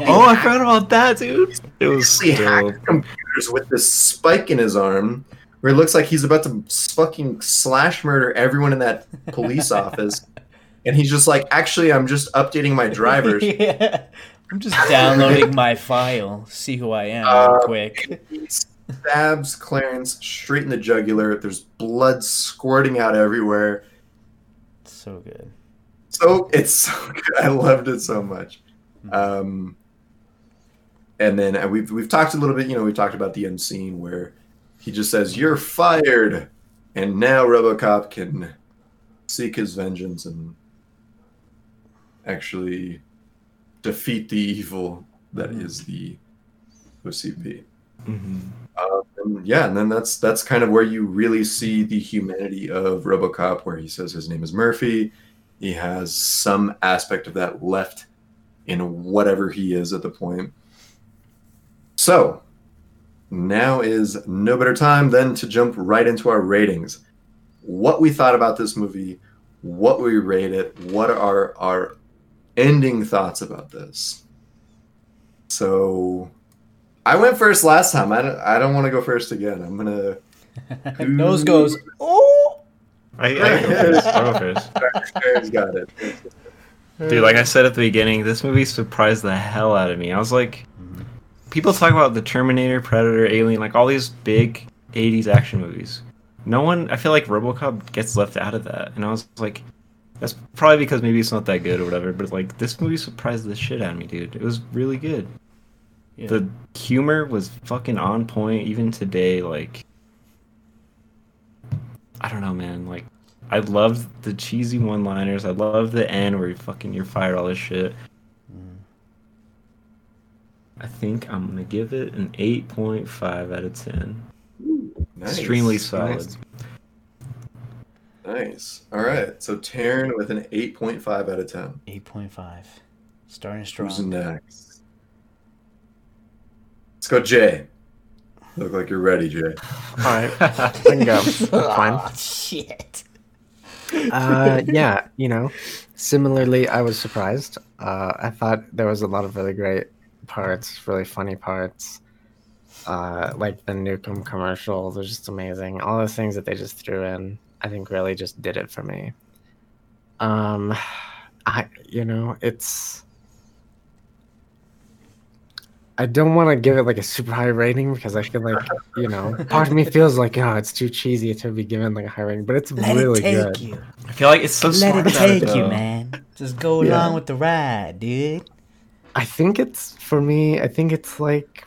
oh, I forgot about that, dude. It was he hacked computers with this spike in his arm, where it looks like he's about to fucking slash murder everyone in that police office. And he's just like, actually, I'm just updating my drivers. yeah. I'm just downloading my file. See who I am uh, real quick. He stabs Clarence straight in the jugular. There's blood squirting out everywhere. So good. So it's so good. I loved it so much. Um, and then we've, we've talked a little bit, you know, we talked about the end scene where he just says, "You're fired," and now RoboCop can seek his vengeance and actually defeat the evil that is the O C P. Mm-hmm. Um, and yeah, and then that's that's kind of where you really see the humanity of RoboCop, where he says his name is Murphy. He has some aspect of that left in whatever he is at the point. So. Now is no better time than to jump right into our ratings. What we thought about this movie, what we rate it, what are our ending thoughts about this. So, I went first last time. I don't, I don't want to go first again. I'm going to... Nose goes, oh! I, I go first. I'll go first. He's got it. Dude, like I said at the beginning, this movie surprised the hell out of me. I was like... People talk about The Terminator, Predator, Alien, like all these big eighties action movies. No one, I feel like RoboCop gets left out of that. And I was like, that's probably because maybe it's not that good or whatever, but like this movie surprised the shit out of me, dude. It was really good. Yeah. The humor was fucking on point even today. Like, I don't know, man. Like, I loved the cheesy one-liners. I love the end where you fucking you're fired all this shit. Mm. I think I'm gonna give it an eight point five out of ten. Ooh, nice. Extremely solid. Nice. Nice. All right. So Taryn with an eight point five out of ten. eight point five. Starting strong. Who's next? Let's go, Jay. Look like you're ready, Jay. All right. I can go. Fine. Oh, shit. Uh, yeah, you know, similarly, I was surprised. Uh, I thought there was a lot of really great parts, really funny parts. Uh, like the Nukem commercials are just amazing. All those things that they just threw in, I think really just did it for me. Um, I, you know, it's, I don't want to give it like a super high rating because I feel like, you know, part of me feels like, oh, it's too cheesy to be given like a high rating, but it's Let really it take good. You. I feel like it's so Let smart. Let it take it, you, man. Just go yeah. along with the ride, dude. I think it's, for me, I think it's like,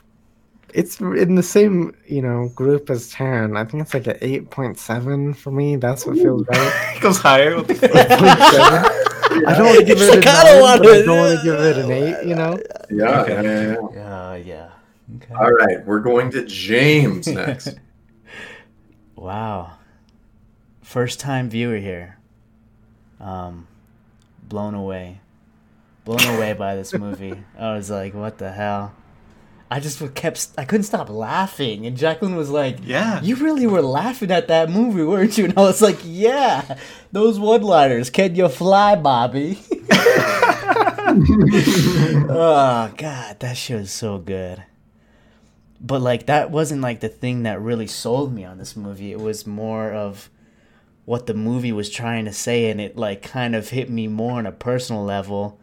it's in the same, you know, group as Taryn. I think it's like an eight point seven for me. That's what feels right. It goes higher. With the I don't want to give it's it like an nine, but I don't want to give it an eight, you know? Yeah, okay. yeah, yeah. Uh, yeah. Okay. All right, we're going to James next. Wow. First-time viewer here. Um, blown away. Blown away by this movie. I was like, what the hell? I just kept, I couldn't stop laughing. And Jacqueline was like, yeah, you really were laughing at that movie, weren't you? And I was like, yeah, those one-liners. Can you fly, Bobby? Oh, God, that shit was so good. But, like, that wasn't, like, the thing that really sold me on this movie. It was more of what the movie was trying to say. And it, like, kind of hit me more on a personal level.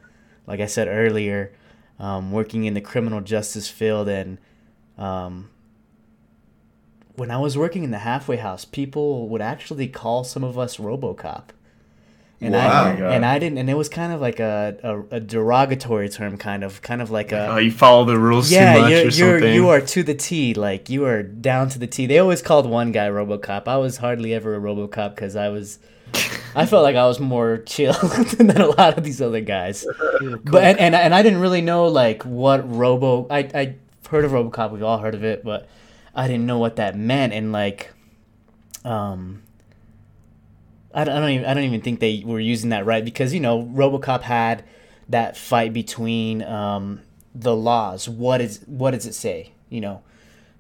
Like I said earlier, Um, working in the criminal justice field, and um, when I was working in the halfway house, people would actually call some of us RoboCop, and wow. I and I didn't, and it was kind of like a, a, a derogatory term, kind of kind of like a oh, you follow the rules yeah, too much you're, or you're, something. You are to the T, like you are down to the T. They always called one guy RoboCop. I was hardly ever a RoboCop because I was. I felt like I was more chill than a lot of these other guys. But and, and and I didn't really know like what Robo I I heard of RoboCop, we've all heard of it, but I didn't know what that meant, and like um I don't, I don't even I don't even think they were using that right, because you know RoboCop had that fight between um the laws. What is what does it say? You know,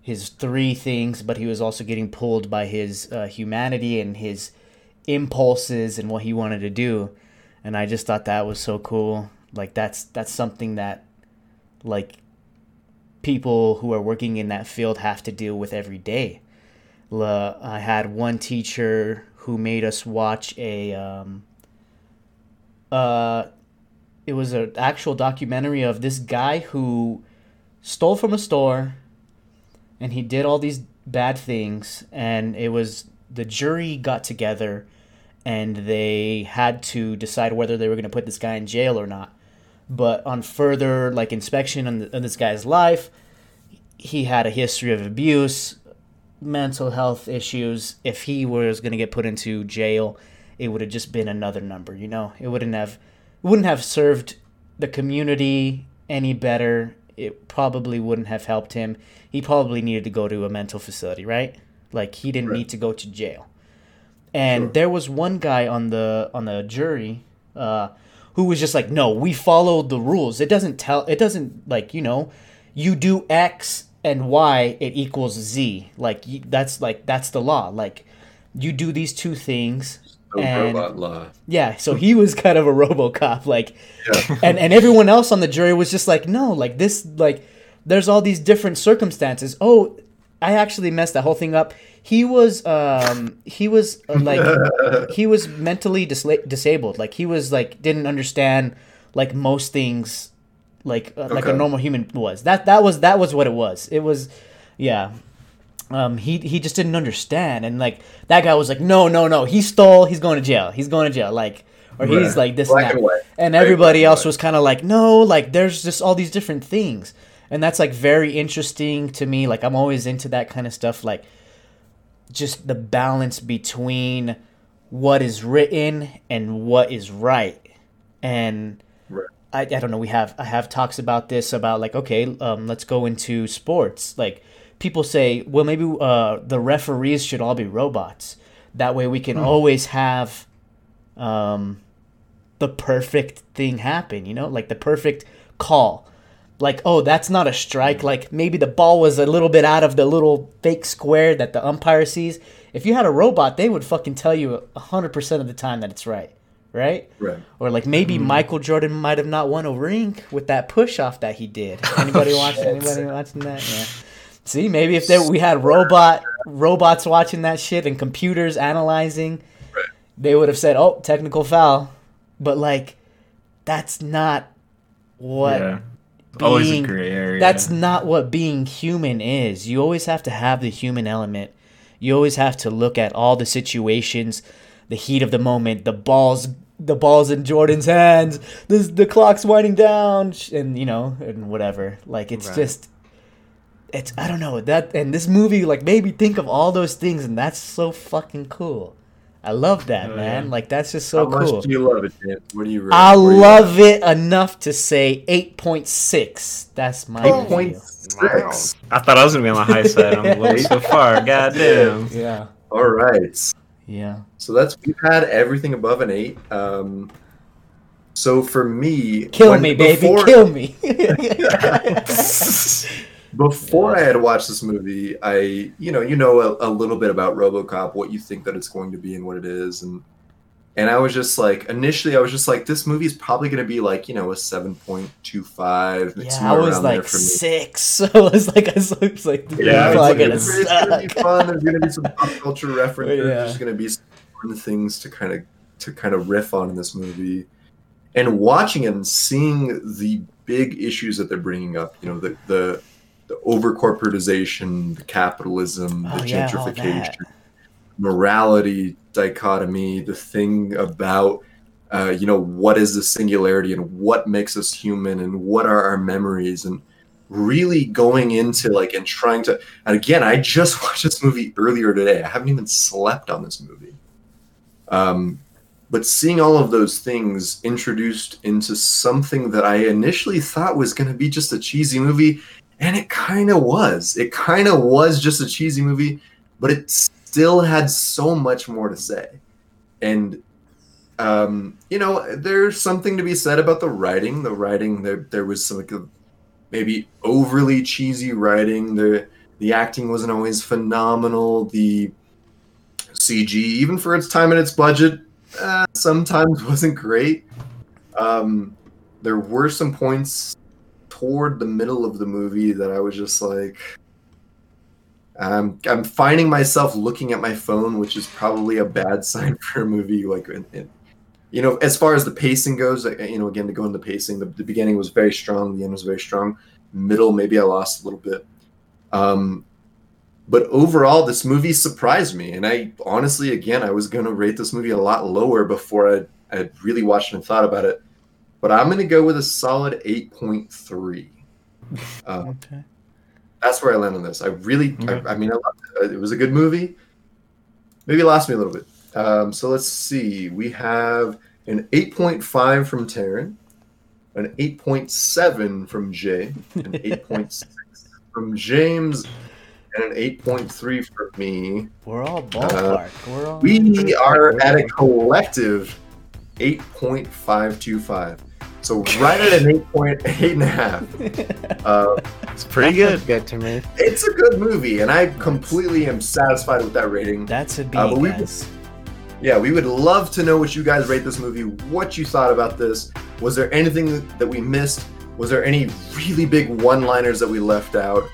his three things, but he was also getting pulled by his uh, humanity and his impulses and what he wanted to do, and I just thought that was so cool. Like that's that's something that like people who are working in that field have to deal with every day. La, I had one teacher who made us watch a um uh it was an actual documentary of this guy who stole from a store, and he did all these bad things, and it was the jury got together and they had to decide whether they were going to put this guy in jail or not. But on further like inspection on, the, on this guy's life, he had a history of abuse, mental health issues. If he was going to get put into jail, it would have just been another number, you know. It wouldn't have wouldn't have served the community any better. It probably wouldn't have helped him. He probably needed to go to a mental facility, right? Like he didn't right. need to go to jail, and sure. there was one guy on the on the jury uh, who was just like, "No, we followed the rules. It doesn't tell. It doesn't like you know, you do X and Y, it equals Z. Like you, that's like that's the law. Like you do these two things." So and, robot law. Yeah, so he was kind of a RoboCop, like, yeah. and and everyone else on the jury was just like, "No, like this, like there's all these different circumstances. Oh." I actually messed that whole thing up. He was, um, he was uh, like, he was mentally dis- disabled. Like he was like didn't understand like most things, like uh, okay. like a normal human was. That that was that was what it was. It was, yeah. Um, he he just didn't understand, and like that guy was like, no, no, no. He stole. He's going to jail. He's going to jail. Like or yeah. he's like this Black and that. And, and everybody else was kind of like, no, like there's just all these different things. And that's like very interesting to me. Like, I'm always into that kind of stuff. Like, just the balance between what is written and what is right. And right. I, I don't know. We have I have talks about this about like, okay, um, let's go into sports. Like, people say, well, maybe uh, the referees should all be robots. That way, we can hmm. always have um, the perfect thing happen. You know, like the perfect call. Like, oh, that's not a strike. Like, maybe the ball was a little bit out of the little fake square that the umpire sees. If you had a robot, they would fucking tell you one hundred percent of the time that it's right, right? Right. Or, like, maybe mm-hmm. Michael Jordan might have not won a ring with that push-off that he did. Anybody, oh, watching, anybody watching that? Yeah. See, maybe if there, we had robot robots watching that shit and computers analyzing, right. they would have said, oh, technical foul. But, like, that's not what... Yeah. Being, always a gray area. That's not what being human is. You always have to have the human element. You always have to look at all the situations, the heat of the moment, the balls, the balls in Jordan's hands, this, the clock's winding down, and you know, and whatever. Like, it's right. just, it's I don't know that. And this movie like made me think of all those things, and that's so fucking cool. I love that, oh, man. Yeah. Like, that's just so How cool. How much do you love it, Dan? What do you rate? I love it enough to say eight point six. That's my eight point six. I thought I was going to be on the high side. I'm low so far. God damn. Yeah. All right. Yeah. So that's, we've had everything above an eight. Um, so for me. Kill when, me, before, baby. Kill me. Before I had watched this movie, I, you know, you know a, a little bit about RoboCop, what you think that it's going to be and what it is, and and I was just like, initially I was just like, this movie is probably going to be like, you know, a seven point two five. Yeah, I was like six. So I was like, I was like, yeah, it's going to be fun. There's going to be some pop culture references. Yeah. There's going to be some fun things to kind of to kind of riff on in this movie, and watching it and seeing the big issues that they're bringing up, you know, the the the over-corporatization, the capitalism, oh, the gentrification, yeah, morality dichotomy, the thing about, uh, you know, what is the singularity and what makes us human and what are our memories, and really going into like and trying to, and again, I just watched this movie earlier today. I haven't even slept on this movie. Um, but seeing all of those things introduced into something that I initially thought was going to be just a cheesy movie. And it kind of was. It kind of was just a cheesy movie, but it still had so much more to say. And, um, you know, there's something to be said about the writing. The writing, there there was some like, maybe overly cheesy writing. The the acting wasn't always phenomenal. The C G, even for its time and its budget, uh, sometimes wasn't great. Um, there were some points toward the middle of the movie that I was just like, I'm I'm finding myself looking at my phone, which is probably a bad sign for a movie. Like, it, it, you know, as far as the pacing goes, you know, again, to go into pacing, the, the beginning was very strong, the end was very strong, middle maybe I lost a little bit, um, but overall this movie surprised me, and I honestly, again, I was going to rate this movie a lot lower before I I really watched and thought about it. But I'm going to go with a solid eight point three. Uh, okay. That's where I land on this. I really, okay. I, I mean, I loved it. It was a good movie. Maybe it lost me a little bit. Um, so let's see. We have an eight point five from Taryn, an eight point seven from Jay, an eight point six from James, and an eight point three from me. We're all ballpark. Uh, We're all we are at a collective eight point five two five. So right at an eight point eight and a half. Uh, it's pretty good. Good to me. It's a good movie, and I completely am satisfied with that rating. That's a B, uh, we, guys. Yeah, we would love to know what you guys rate this movie. What you thought about this? Was there anything that we missed? Was there any really big one-liners that we left out?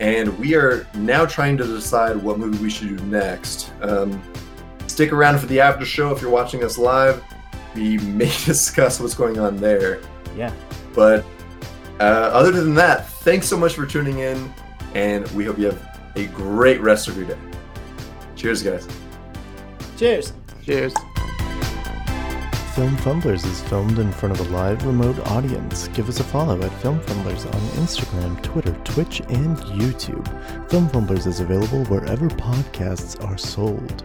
And we are now trying to decide what movie we should do next. Um, stick around for the after show if you're watching us live. We may discuss what's going on there. Yeah. But uh, other than that, thanks so much for tuning in, and we hope you have a great rest of your day. Cheers, guys. Cheers. Cheers. Film Fumblers is filmed in front of a live remote audience. Give us a follow at Film Fumblers on Instagram, Twitter, Twitch, and YouTube. Film Fumblers is available wherever podcasts are sold.